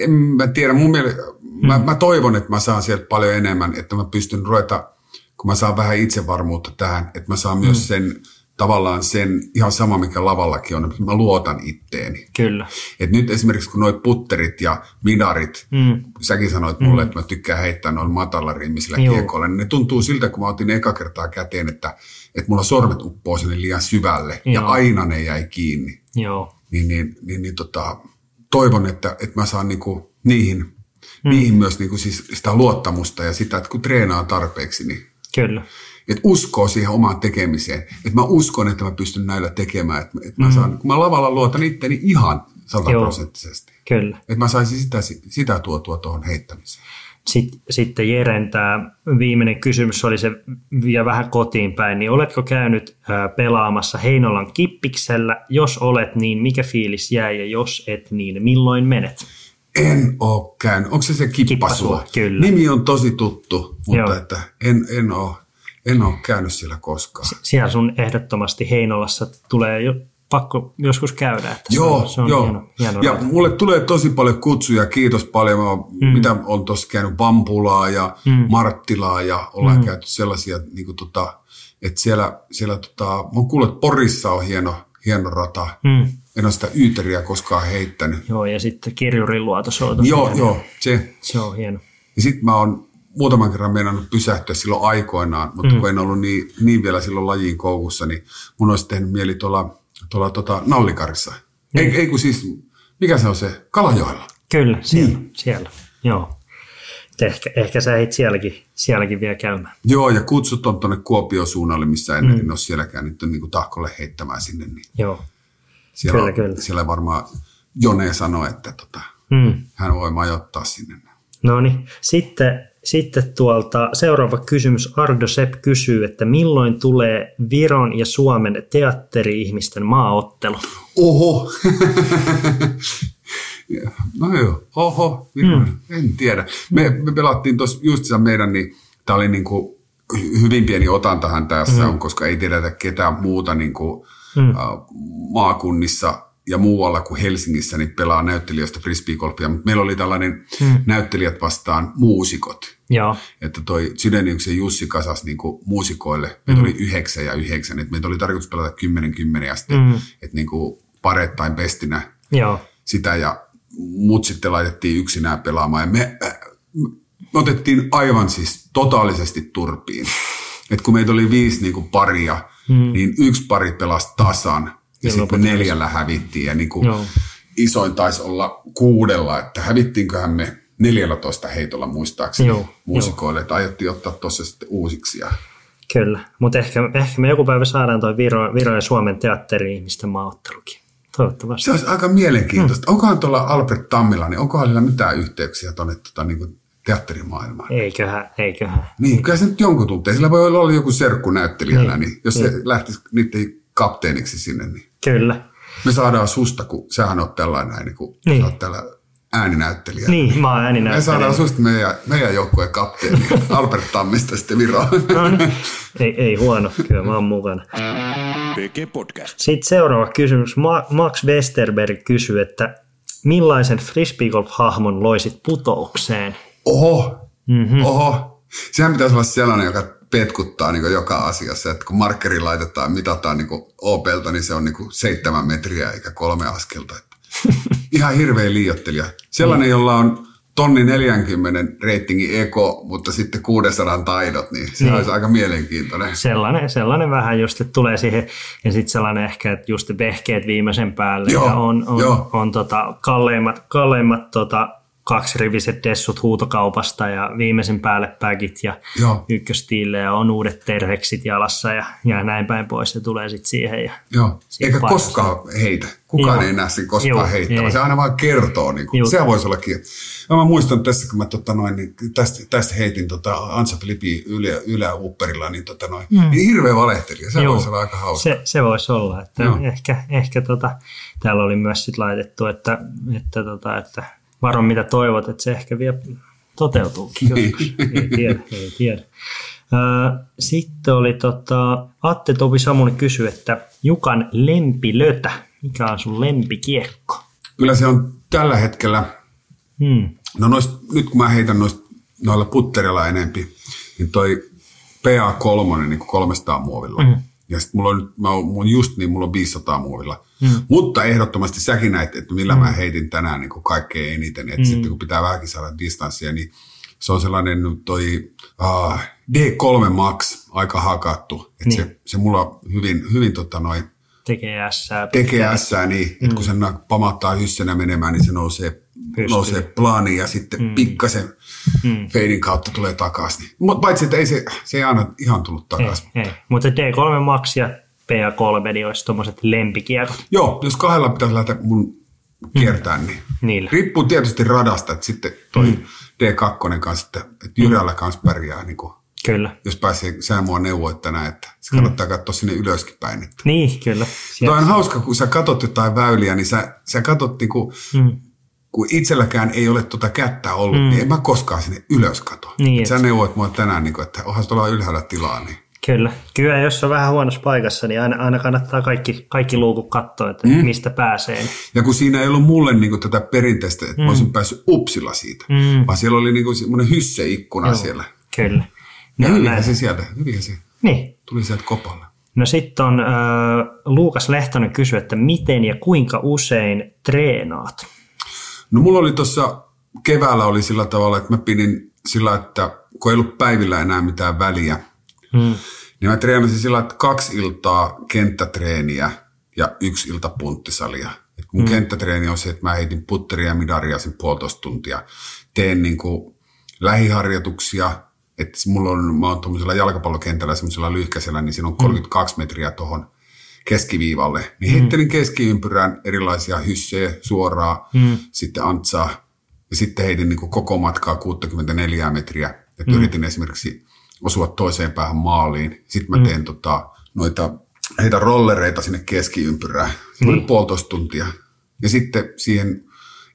en mä tiedä, mun mielestä, mm. mä, mä toivon, että mä saan sieltä paljon enemmän, että mä pystyn ruveta, kun mä saan vähän itsevarmuutta tähän, että mä saan mm. myös sen tavallaan sen ihan sama, mikä lavallakin on, että mä luotan itteeni. Kyllä. Et nyt esimerkiksi kun noi putterit ja midarit, mm. säkin sanoit mulle, mm. että mä tykkään heittää noin matalariimisillä kiekoilla, niin ne tuntuu siltä, kun mä otin eka kertaa käteen, että, että mulla sormet uppoo sinne liian syvälle, Joo. ja aina ne jäi kiinni. Joo. Niin, niin, niin, niin tota, toivon, että, että mä saan niinku niihin, mm. niihin myös niinku siis sitä luottamusta ja sitä, että kun treenaa tarpeeksi, niin... Kyllä. Että uskoo siihen omaan tekemiseen. Että mä uskon, että mä pystyn näillä tekemään. Että et mä, mm. mä lavalla luotan itteni ihan sataprosenttisesti. Kyllä. Että mä saisin sitä, sitä tuotua tuohon heittämiseen. Sitten, sitten Jeren tämä viimeinen kysymys oli se, ja vähän kotiin päin, niin oletko käynyt pelaamassa Heinolan Kippiksellä? Jos olet, niin mikä fiilis jää, ja jos et, niin milloin menet? En ole käynyt. Onko se se Kippasua? Kyllä. Nimi on tosi tuttu, mutta Joo. että en, en ole. En ole käynyt siellä koskaan. Siellä sun ehdottomasti Heinolassa tulee jo pakko joskus käydä. Että joo, se on joo. Hieno, hieno ja raita. Mulle tulee tosi paljon kutsuja, kiitos paljon, mm. mitä on tuossa käynyt Vampulaa ja mm. Marttilaa ja ollaan mm. käyty sellaisia, niin kuin tota, että siellä, siellä tota, mä oon kuullut, että Porissa on hieno, hieno rata. Mm. En ole sitä yyteriä koskaan heittänyt. Joo, ja sitten Kirjurin luoto. Joo, hieno. joo, se. Se on hieno. Ja sit mä oon muutaman kerran meinannut pysähtyä silloin aikoinaan, mutta mm. kun en ollut niin, niin vielä silloin lajiin koukussa, niin mun olisi tehnyt mieli tuolla, tuolla tuota, Nallikarissa. Mm. Ei, ei kun siis, mikä se on se, Kalajoella. Kyllä, siellä, niin. siellä. Joo. Ehkä, ehkä sä eit sielläkin, sielläkin vielä käymään. Joo, ja kutsut on tuonne Kuopion suunnalle, missä en, mm. en ole sielläkään nyt niin kuin Tahkolle heittämään sinne. Niin Joo, siellä kyllä, on, kyllä. Siellä varmaan Jone sanoi, että tota, mm. hän voi majoittaa sinne. No niin, sitten... Sitten tuolta seuraava kysymys. Ardo Sepp kysyy, että milloin tulee Viron ja Suomen teatteri-ihmisten maaottelu? Oho! No joo, oho, hmm. en tiedä. Me, me pelattiin tuossa just sen meidän, niin tämä oli niin kuin hyvin pieni otantahan tässä hmm. on, koska ei tiedetä ketään muuta niin kuin hmm. maakunnissa ja muualla kuin Helsingissä niin pelaa näyttelijöistä frisbeegolfia, mutta meillä oli tällainen hmm. näyttelijät vastaan muusikot. Joo. Että toi Sydeniuksen Jussi kasas niin kuin muusikoille, meitä hmm. oli yhdeksän ja yhdeksän, että meitä oli tarkoitus pelata kymmenen kymmenen ja sitten, hmm. että niin kuin parettain bestinä Joo. sitä, ja mut sitten laitettiin yksinään pelaamaan, ja me, me otettiin aivan siis totaalisesti turpiin. Että kun meitä oli viisi niin kuin paria, hmm. niin yksi pari pelasi tasan, ja sitten me neljällä hävittiin, ja niin kuin isoin taisi olla kuudella, että hävittiinköhän me neljätoista heitolla muistaakseni Joo. muusikoille, että aiottiin ottaa tuossa sitten uusiksi. Ja... Kyllä, mutta ehkä, ehkä me joku päivä saadaan tuo Viro, Viro ja Suomen teatteri-ihmisten maaottelukin, toivottavasti. Se olisi aika mielenkiintoista. Mm. Onkohan tuolla Albert Tammila, niin onkohan siellä mitään yhteyksiä tuonne tota, niin teatterimaailmaan? Eiköhän, eiköhän. Niin, kyllä se nyt jonkun tuntee. Sillä voi olla joku serkkunäyttelijänä, niin, niin jos niin. se lähtisi niiden kapteeniksi sinne, niin Kyllä. me saadaan susta, kun sähän oot tällainen, niin kun niin. sä oot tällä ääninäyttelijä. Niin, mä oon ääninäyttelijä. Me saadaan susta meidän, meidän joukkueen kapteeni, Albert Tammista sitten Viroon. No, no. Ei, ei huono, kyllä mä oon mukana. Sitten seuraava kysymys. Max Westerberg kysyy, että millaisen frisbeegolf-hahmon loisit Putoukseen? Oho, mm-hmm. oho. Sehän pitäisi olla sellainen, joka petkuttaa niin joka asiassa, että kun markkeri laitetaan, mitataan niin O P:ltä, niin se on niin seitsemän metriä eikä kolme askelta. Ihan hirveä liioittelija. Sellainen, jolla on tonni neljänkymmenen reitingin eko, mutta sitten kuusisataa taidot, niin se niin. olisi aika mielenkiintoinen. Sellainen, sellainen vähän just, että tulee siihen, ja sitten sellainen ehkä, että just vehkeet viimeisen päälle, joo, ja on, on, on, on tota, kalleimmat, kalleimmat tota, kaksiriviset dessut huutokaupasta ja viimeisen päälle päkit ja Joo. ykköstiilejä on uudet terveksit jalassa ja, ja näin päin pois. Se tulee sitten siihen. Ja Joo. Eikä painossa. Koskaan heitä. Kukaan Joo. ei näe sen koskaan Joo. heittämään. Ei. Se aina vaan kertoo. Niin kuin. Sehän voisi olla kiinni. Mä muistan tässä, kun mä tota noin, niin tästä, tästä heitin tota Ansa Filippi ylä, yläupperilla, niin, tota noin, mm. niin hirveä valehtelija. Se Joo. voisi olla aika hauska. Se, se voisi olla. Että ehkä ehkä tota, täällä oli myös sit laitettu, että, että, tota, että varo mitä toivot, että se ehkä vielä toteutuukin. Ei tiedä, ei tiedä. Sitten oli tota, Atte Topi Samuli kysyi, että Jukan lempilötä, mikä on sun lempikiekko? Kyllä se on tällä hetkellä, hmm. no noist, nyt kun mä heitän noist, noilla putterilla enempi, niin toi P A kolme, niin kolmesataa muovilla, hmm. Ja sitten mulla on nyt, mä oon just niin, mulla on viisisataa muovilla. Mm. Mutta ehdottomasti säkin näit, että millä mm. mä heitin tänään niin kaikkein eniten. Että mm. sitten kun pitää vähänkin saada distanssia, niin se on sellainen toi uh, D kolme Max, aika hakattu. Että niin. se, se mulla hyvin, hyvin tota noin. Tekee ässää. Tekee ässää, niin. Mm. Että kun sen pamattaa hyssenä menemään, niin se nousee, nousee plaaniin ja sitten mm. pikkasen mm. feidin kautta tulee takaisin. Mutta paitsi, että ei se, se ei aina ihan tullut takaisin. Ei, mutta ei. Mut D kolme Max ja P A kolme, niin olisi tuommoiset lempikiekot. Joo, jos kahdella pitäisi lähteä mun kiertään, mm. niin niillä. Riippuu tietysti radasta, että sitten toi mm. D kaksi kanssa, että, että Jyrällä mm. kanssa pärjää niin kuin. Kyllä. Jos pääsee, sä mua neuvoit tänään, että se kannattaa mm. katsoa sinne ylöskin päin. Että. Niin, kyllä. Tuo on hauska, kun sä katot jotain väyliä, niin sä, sä katot, niin kun, mm. kun itselläkään ei ole tuota kättä ollut, mm. niin en mä koskaan sinne ylös kato. Niin, et sä neuvoit mua tänään, niin kun, että onhan tuolla ylhäällä tilaa. Niin. Kyllä. Kyllä, jos on vähän huonossa paikassa, niin aina, aina kannattaa kaikki, kaikki luukut katsoa, että mm. mistä pääsee. Ja kun siinä ei ollut mulle niin kuin tätä perinteistä, että mm. mä olisin päässyt upsilla siitä, mm. vaan siellä oli niin kuin semmoinen hysseikkuna. Joo, siellä. Kyllä. No, hyvinhän se sieltä, hyvinhän se niin. Tuli sieltä kopalla. No sitten on äh, Luukas Lehtonen kysyi, että miten ja kuinka usein treenaat? No mulla oli tuossa keväällä oli sillä tavalla, että mä pidin sillä, että kun ei ollut päivillä enää mitään väliä, hmm. niin mä treenasin sillä, että kaksi iltaa kenttätreeniä ja yksi ilta punttisalia. Et mun hmm. kenttätreeni on se, että mä heitin putteria ja midaria sen puolitoista tuntia. Teen niinku lähiharjoituksia. Että mulla on, mä oon tuollaisella jalkapallokentällä, semmoisella lyhkäisellä, niin siinä on kolmekymmentäkaksi metriä tuohon keskiviivalle. Niin mm. heittelin keskiympyrään erilaisia hyssejä suoraan, mm. sitten antsaa, ja sitten heitin niin kuin koko matkaa kuusikymmentäneljä metriä. Että mm. yritin esimerkiksi osua toiseen päähän maaliin. Sitten mä teen mm. tota, noita, heitä rollereita sinne keskiympyrään. Se oli mm. puolitoista tuntia. Ja sitten siihen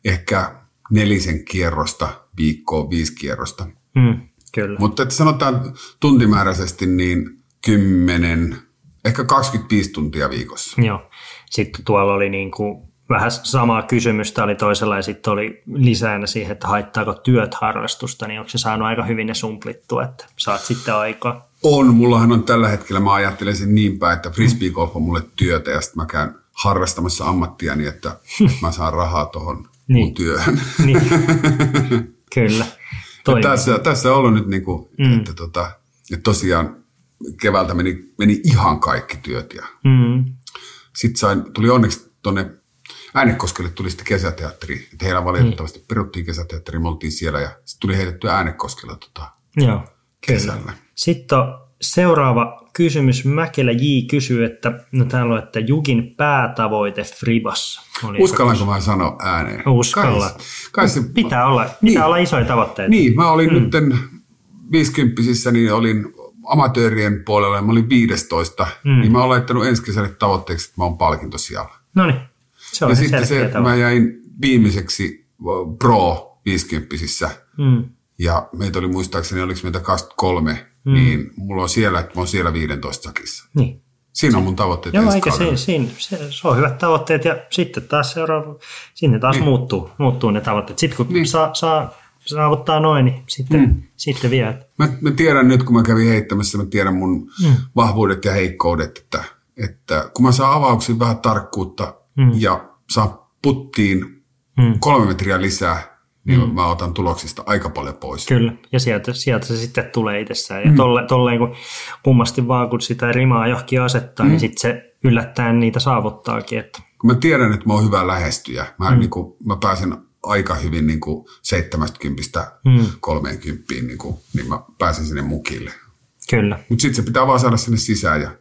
ehkä nelisen kierrosta, viikkoon viisi kierrosta. Mm. Kyllä. Mutta että sanotaan tuntimääräisesti niin kymmenen, ehkä kaksikymmentäviisi tuntia viikossa. Joo. Sitten tuolla oli niin kuin vähän samaa kysymystä oli toisella ja sitten oli lisänä siihen, että haittaako työt harrastusta, niin onko se saanut aika hyvin ne sumplittua, että saat sitten aikaa? On, mullahan on tällä hetkellä, mä ajattelen sen niin päin, että frisbeegolf on mulle työtä ja sitten mä käyn harrastamassa ammattiani, että mä saan rahaa tuohon niin. mun työhön. Niin. Kyllä. Tässä, tässä on ollut nyt, niin kuin, mm. että, tota, että tosiaan keväältä meni, meni ihan kaikki työt. Ja mm. sitten sain, tuli onneksi tuonne Äänekoskelle tuli sitten kesäteatteriin. Että heillä valitettavasti mm. peruttiin kesäteatteriin, me oltiin siellä ja sitten tuli heitettyä Äänekoskella tota, joo, kesällä. Kyllä. Sitten seuraava kysymys. Mäkelä J. kysyy, että no täällä on, että Jugin päätavoite Fribassa. Uskallanko mä sanoa ääneen? Uskalla. Kai, kai se, pitää olla, pitää niin, olla isoja tavoitteita. Niin, mä olin mm. nyt viisikymppisissä, niin olin amatöörien puolella ja mä olin viisitoista. Mm. Niin mä olen laittanut ensi kesälle tavoitteeksi, että mä oon palkinto siellä. No niin, se on ja se selkeä se, tavoite. Mä jäin viimeiseksi pro viisikymppisissä mm. ja meitä oli muistaakseni, oliko meitä kaksikymmentäkolme. Mm. Niin mulla on siellä, että mä oon siellä viidentoista sakissa. Niin. Siinä on mun tavoitteet. Joo, eikä se, siinä, se, se on hyvät tavoitteet ja sitten taas seuraava, sinne taas niin. muuttuu, muuttuu ne tavoitteet. Sitten kun niin. saa, saa saavuttaa noin, niin sitten, mm. sitten vielä. Mä, mä tiedän nyt, kun mä kävin heittämässä, mä tiedän mun mm. vahvuudet ja heikkoudet, että, että kun mä saan avauksiin vähän tarkkuutta mm. ja saan puttiin mm. kolme metriä lisää, niin mm. mä otan tuloksista aika paljon pois. Kyllä, ja sieltä, sieltä se sitten tulee itsessään. Mm. Ja tolle, tolleen kun kummasti vaan, kun sitä rimaa johonkin asettaa, mm. niin sitten se yllättäen niitä saavuttaakin. Että. Mä tiedän, että mä oon hyvä lähestyjä. Mä, mm. niin kuin, mä pääsen aika hyvin niin kuin seitsemästäkymmenestä mm. kolmeenkymmeneen, niin, kuin, niin mä pääsen sinne mukille. Kyllä. Mutta sitten se pitää vaan saada sinne sisään. Ja,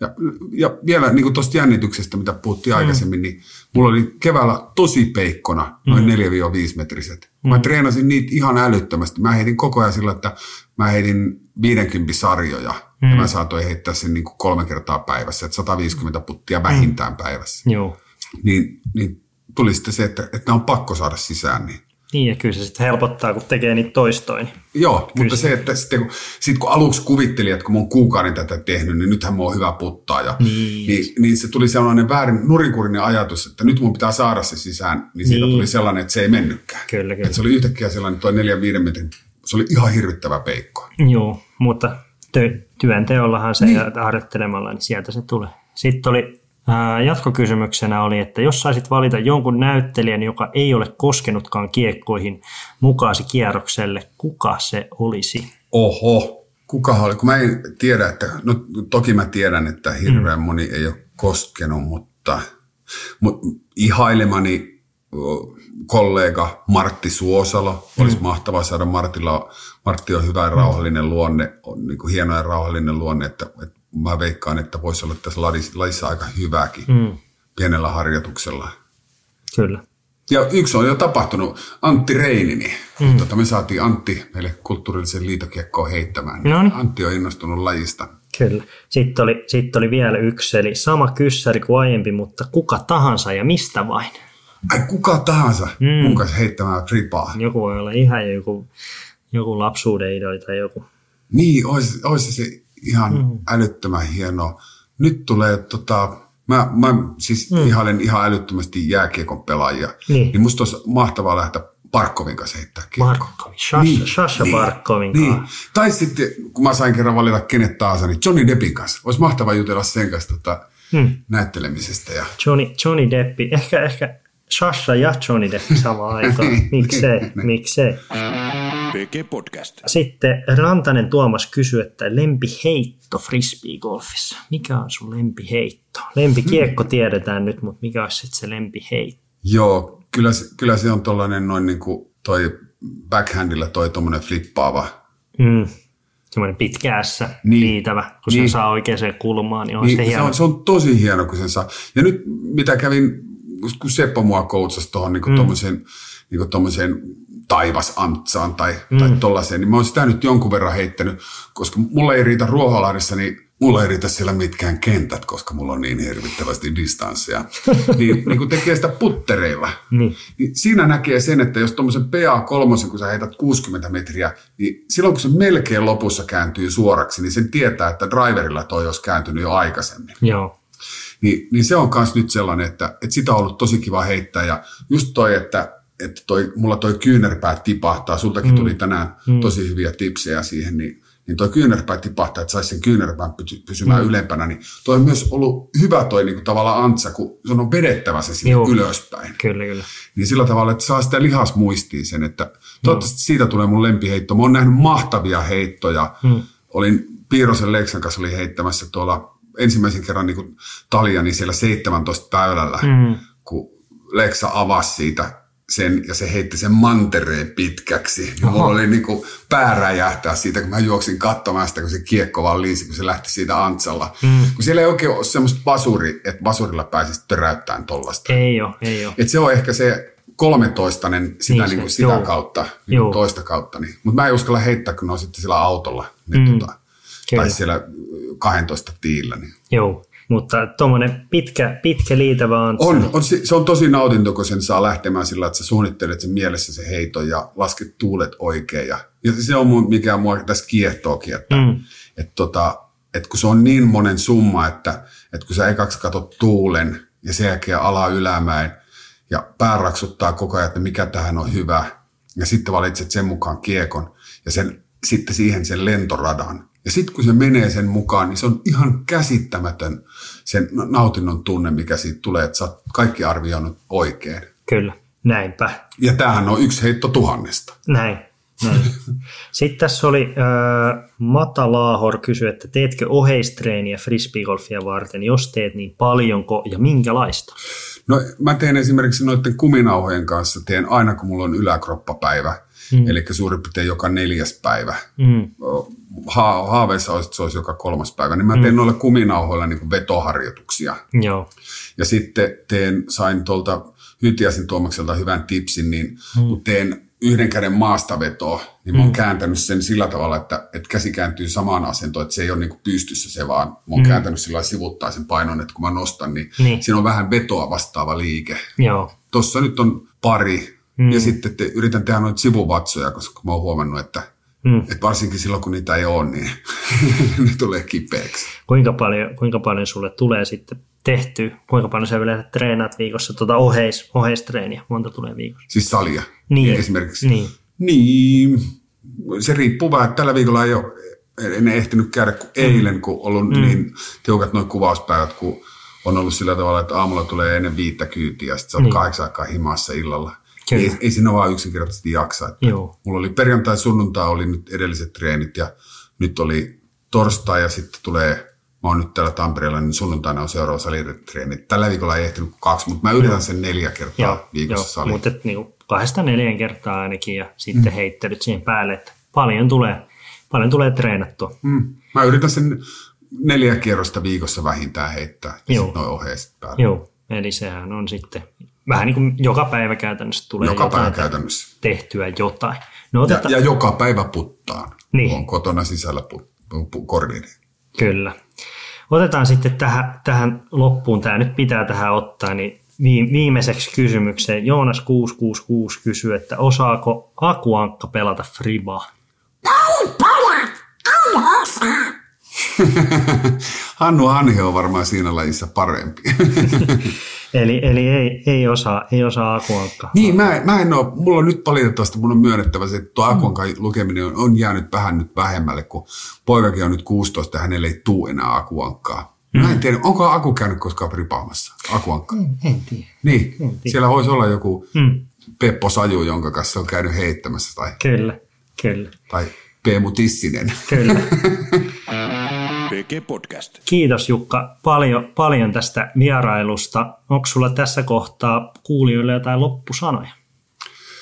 ja, ja vielä niin kuin tuosta jännityksestä, mitä puhuttiin mm. aikaisemmin, niin mulla oli keväällä tosi peikkona, noin neljä viisi metriset. Mä treenasin niitä ihan älyttömästi. Mä heitin koko ajan sillä, että mä heitin viisikymmentä sarjoja. Mm. Ja mä saatoin heittää sen niin kuin kolme kertaa päivässä, että sata viisikymmentä puttia vähintään mm. päivässä. Joo. Niin, niin tuli sitten se, että, että nämä on pakko saada sisään. Niin, niin ja kyllä se sitten helpottaa, kun tekee niitä toistoin. Joo, kyllä mutta se, että sitten kun, sit kun aluksi kuvitteli, että kun mä oon kuukauden tätä tehnyt, niin nythän mä oon hyvä puttaa. Ja, niin. Niin, niin se tuli sellainen väärin nurinkurinen ajatus, että nyt mun pitää saada se sisään, niin, niin. siitä tuli sellainen, että se ei mennytkään. Kyllä, kyllä. Että se oli yhtäkkiä sellainen, toi neljä viiden metrin, se oli ihan hirvittävä peikko. Joo, mutta työnteollahan se niin. Ja harjoittelemalla, niin sieltä se tulee. Sitten oli, ää, jatkokysymyksenä oli, että jos saisit valita jonkun näyttelijän, joka ei ole koskenutkaan kiekkoihin mukaasi kierrokselle, kuka se olisi? Oho, kukahan oli? Kun mä en tiedä, että, no toki mä tiedän, että hirveän mm. moni ei ole koskenut, mutta, mutta ihailemani kollega Martti Suosalo. Olisi mm. mahtavaa saada Martilla. Martti on hyvä ja rauhallinen luonne, on niin kuin hieno ja rauhallinen luonne, että, että mä veikkaan, että voisi olla tässä lajissa aika hyväkin mm. pienellä harjoituksella. Kyllä. Ja yksi on jo tapahtunut, Antti Reinini. Mm. Tota, me saatiin Antti meille kulttuurillisen liitokiekkoon heittämään. Noniin. Antti on innostunut lajista. Kyllä. Sitten oli, sitten oli vielä yksi, eli sama kyssäri kuin aiempi, mutta kuka tahansa ja mistä vain. Ai kuka tahansa mm. mun kanssa heittämään fripaa. Joku voi olla ihan joku, joku lapsuuden idoli tai joku. Niin, olisi, olisi se ihan mm. älyttömän hienoa. Nyt tulee, tota, mä, mä siis mm. ihailen ihan älyttömästi jääkiekon pelaajia. Niin. Niin musta olisi mahtavaa lähteä Barkovin kanssa heittää kiekkoa. Sasha Barkovin kanssa. Niin. Tai sitten, kun mä sain kerran valita kenet tahansa, niin Johnny Deppin kanssa. Olisi mahtavaa jutella sen kanssa tota, mm. näyttelemisestä. Ja... Johnny, Johnny Deppi, ehkä... ehkä... Sasha ja Johnny Deppi samaan aikaan. Miksei, miksei. P G-podcast. Sitten Rantanen Tuomas kysyi, että lempiheitto frisbeegolfissa. Mikä on sun lempiheitto? Lempikiekko hmm. tiedetään nyt, mutta mikä on sitten se lempiheitto? Joo, kyllä, kyllä se on tuollainen noin niin kuin toi backhandilla toi tuommoinen flippaava. Mm. Semmoinen pitkässä niin, liitävä, kun niin, sen saa oikeaan kulmaan, niin on niin, se hieno. Se on, se on tosi hieno, kun sen saa. Ja nyt mitä kävin... kun Seppo mua koutsasi tuohon niin mm. tuommoiseen niin taivas-antsaan tai, mm. tai tuollaiseen, niin mä oon sitä nyt jonkun verran heittänyt, koska mulla ei riitä Ruoholahdessa, niin mulla ei riitä siellä mitkään kentät, koska mulla on niin hirvittävästi distanssia. niin, niin kun tekee sitä puttereilla, niin. Niin siinä näkee sen, että jos tuommoisen P A kolme, kun sä heität kuusikymmentä metriä, niin silloin kun se melkein lopussa kääntyy suoraksi, niin sen tietää, että driverilla toi olisi kääntynyt jo aikaisemmin. Joo. Niin, niin se on myös nyt sellainen, että, että sitä on ollut tosi kiva heittää. Ja just toi, että, että toi, mulla toi kyynärpää tipahtaa. Sultakin mm. tuli tänään mm. tosi hyviä tipsejä siihen. Niin, niin toi kyynärpää tipahtaa, että saisi sen kyynärpään pysymään mm. ylempänä. Niin toi on myös ollut hyvä toi niin kuin tavallaan antsa, kun se on vedettävä se sinne Joo. ylöspäin. Kyllä, kyllä. Niin sillä tavalla, että saa sitä lihas muistiin sen. Että toivottavasti mm. siitä tulee mun lempiheitto. Mä oon nähnyt mahtavia heittoja. Mm. Olin Piirosen Leksan kanssa oli heittämässä tuolla... ensimmäisen kerran niin kuin Talia, niin siellä seitsemäntoista päivällä, mm. kun Leksa avasi siitä sen, ja se heitti sen mantereen pitkäksi. Ja mulla oli niin kuin pää räjähtää siitä, kun mä juoksin katsomaan sitä, kun se kiekko vaan liisi, kun se lähti siitä antsalla. Mm. Kun siellä ei oikein ole semmoista basuri, että basurilla pääsisi töräyttämään tollasta. Ei ole, ei ole. Et se on ehkä se kolmetoistainen sitä, niin, niin kuin sitä kautta, niin kuin toista kautta. Niin. Mutta mä en uskalla heittää, kun ne on sitten sillä autolla. Niin mm. tota, tai siellä kaksitoista tiillä. Niin. Joo, mutta tuommoinen pitkä, pitkä liitävä antsa. On, on, se on tosi nautinto, kun sen saa lähtemään sillä, että sä suunnittelet sen mielessä se heiton ja lasket tuulet oikein. Ja, ja se on mun, mikä mua tässä kiehtookin, että mm. et tota, et kun se on niin monen summa, että et kun sä ekaksi katot tuulen ja sen jälkeen ala ylämäen ja pää raksuttaa koko ajan, että mikä tähän on hyvä. Ja sitten valitset sen mukaan kiekon ja sen, sitten siihen sen lentoradan. Ja sitten kun se menee sen mukaan, niin se on ihan käsittämätön sen nautinnon tunne, mikä siitä tulee, että sä oot kaikki arvioinut oikein. Kyllä, näinpä. Ja tämähän on yksi heitto tuhannesta. Näin, näin. Sitten tässä oli äh, Mata Laahor kysyi, että teetkö oheistreeniä frisbeegolfia varten? Jos teet, niin paljonko ja minkälaista? No mä teen esimerkiksi noiden kuminauhojen kanssa, teen aina kun mulla on yläkroppapäivä. Mm. Eli suurin piirtein joka neljäs päivä. Mm. Ha- haaveissa olisi, että se olisi joka kolmas päivä. Niin mä tein mm. noilla kuminauhoilla niin kuin vetoharjoituksia. Joo. Ja sitten teen, sain tuolta Hytiäisen Tuomakselta hyvän tipsin, niin mm. kun teen yhden käden maastavetoa, niin mä oon mm. kääntänyt sen sillä tavalla, että, että käsi kääntyy samaan asentoon, että se ei ole niin kuin pystyssä se, vaan mä oon mm. kääntänyt sillä lailla sivuttaisen painon, että kun mä nostan, niin, niin siinä on vähän vetoa vastaava liike. Joo. Tossa nyt on pari. Mm. Ja sitten te, yritän tehdä noita sivuvatsoja, koska mä oon huomannut, että, mm. että varsinkin silloin, kun niitä ei ole, niin ne tulee kipeäksi. Kuinka paljon, kuinka paljon sulle tulee sitten tehtyä? Kuinka paljon sä yleensä treenaat viikossa tuota oheis, oheistreeniä? Monta tulee viikossa? Siis salia niin. esimerkiksi? Niin. Niin. Se riippuu vähän, että tällä viikolla ei ole en ehtinyt käydä kuin eilen, kun ollut mm. niin tiukat nuo kuvauspäivät, kun on ollut sillä tavalla, että aamulla tulee ennen viittä kyytiä ja sitten sä oot mm. kahdeksan aikaa himassa illalla. Ei, ei siinä vaan yksinkertaisesti jaksa. Mulla oli perjantai, sunnuntai oli nyt edelliset treenit ja nyt oli torstai ja sitten tulee... Mä oon nyt täällä Tampereella, niin sunnuntaina on seuraava salitreeni. Tällä viikolla ei ehtinyt kaksi, mutta mä yritän sen neljä kertaa joo, viikossa salille. Mutta niinku kahdesta neljän kertaa ainakin ja sitten mm. heittelyt siihen päälle, että paljon tulee, paljon tulee treenattua. Mm. Mä yritän sen neljä kierrosta viikossa vähintään heittää ja sitten noin oheiset päälle. Joo, eli sehän on sitten vähän niin kuin joka päivä käytännössä tulee joka jotain päivä käytännössä. tehtyä jotain. No, oteta... ja, ja joka päivä puttaan, niin. On kotona sisällä put, put, korniin. Kyllä. Otetaan sitten tähän, tähän loppuun, tämä nyt pitää tähän ottaa, niin viimeiseksi kysymykseen. Joonas kuusi kuusi kuusi kysyy, että osaako Aku Ankka pelata fribaa? Näin pelaa, en osaa. Hannu Hanhi on varmaan siinä lajissa parempi. eli eli ei, ei osaa, ei osaa Aku Ankka. Niin, mä, mä en ole, mulla on nyt valitettavasti, mun on myönnettävä se, että tuo Aku Ankan lukeminen on, on jäänyt vähän nyt vähemmälle, kun poikakin on nyt kuusitoista ja hänelle ei tule enää Aku Ankkaa. Mä en tiedä, onko Aku käynyt koskaan ripaamassa Aku Ankkaa? En, en tiedä. Niin, en tiedä. Siellä voisi olla joku mm. Peppo Saju, jonka kanssa on käynyt heittämässä. Tai, kyllä, kyllä. Tai Teemu Nissinen. Kyllä. Podcast. Kiitos Jukka paljon, paljon tästä vierailusta. Onko sulla tässä kohtaa kuulijoille jotain loppusanoja?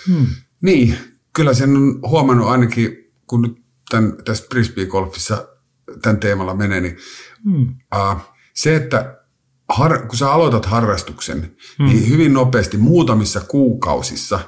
Hmm. Niin, kyllä sen on huomannut ainakin, kun nyt tämän, tässä Brisbee-golfissa tämän teemalla menee, niin hmm. uh, se, että har, kun sä aloitat harrastuksen, hmm. niin hyvin nopeasti muutamissa kuukausissa,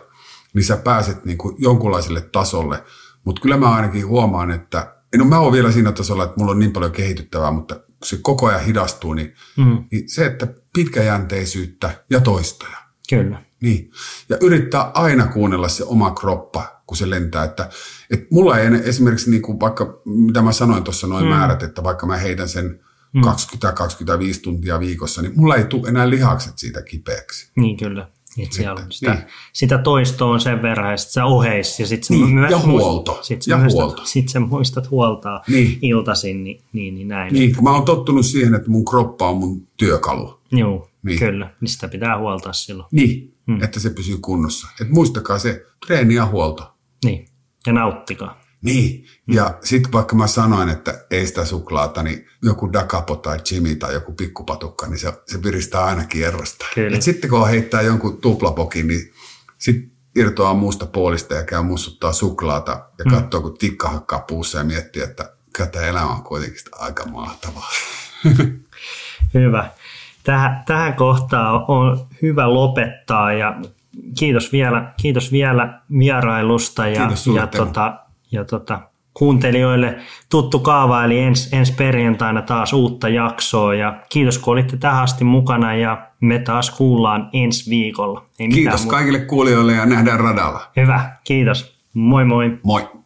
niin sä pääset niin kuin jonkunlaiselle tasolle, mutta kyllä mä ainakin huomaan, että no mä oon vielä siinä tasolla, että mulla on niin paljon kehityttävää, mutta kun se koko ajan hidastuu, niin, mm. niin se, että pitkäjänteisyyttä ja toistoja. Kyllä. Niin. Ja yrittää aina kuunnella se oma kroppa, kun se lentää. Että, et mulla ei esimerkiksi, niin kuin vaikka mitä mä sanoin tuossa noin mm. määrät, että vaikka mä heitän sen mm. kaksikymmentä kaksikymmentäviisi tuntia viikossa, niin mulla ei tule enää lihakset siitä kipeäksi. Niin kyllä. Että siellä on sitä, niin. sitä toistoa on sen verran ja sitten sä oheis ja sitten niin. myös ja huolto. Sitten ja muistat, huolto. Sit sä muistat huoltaa niin. iltaisin, niin, niin, niin näin. Niin, kun mä oon tottunut siihen, että mun kroppa on mun työkalu. Joo, niin. Kyllä. Niin sitä pitää huoltaa silloin. Niin, hmm. että se pysyy kunnossa. Et muistakaa se, treeni ja huolto. Niin, ja nauttikaa. Niin, hmm. ja sitten vaikka mä sanoin, että ei sitä suklaata, niin joku Dakapo tai Jimmy tai joku pikkupatukka, niin se, se piristää aina kierrosta. Et sitten kun heittää jonkun tuplapokin, niin sitten irtoaa muusta puolista ja käy mussuttaa suklaata ja katsoo, hmm. kun tikka hakkaa puussa ja miettii, että tämä elämä on kuitenkin aika mahtavaa. Hyvä. Tähän, tähän kohtaan on hyvä lopettaa ja kiitos vielä, kiitos vielä vierailusta ja, kiitos sulle, ja tota, ja tota, kuuntelijoille tuttu kaava, eli ens, ensi perjantaina taas uutta jaksoa. Ja kiitos, kun olitte tähän asti mukana ja me taas kuullaan ensi viikolla. Ei kiitos kaikille kuulijoille ja nähdään radalla. Hyvä, kiitos. Moi moi. Moi.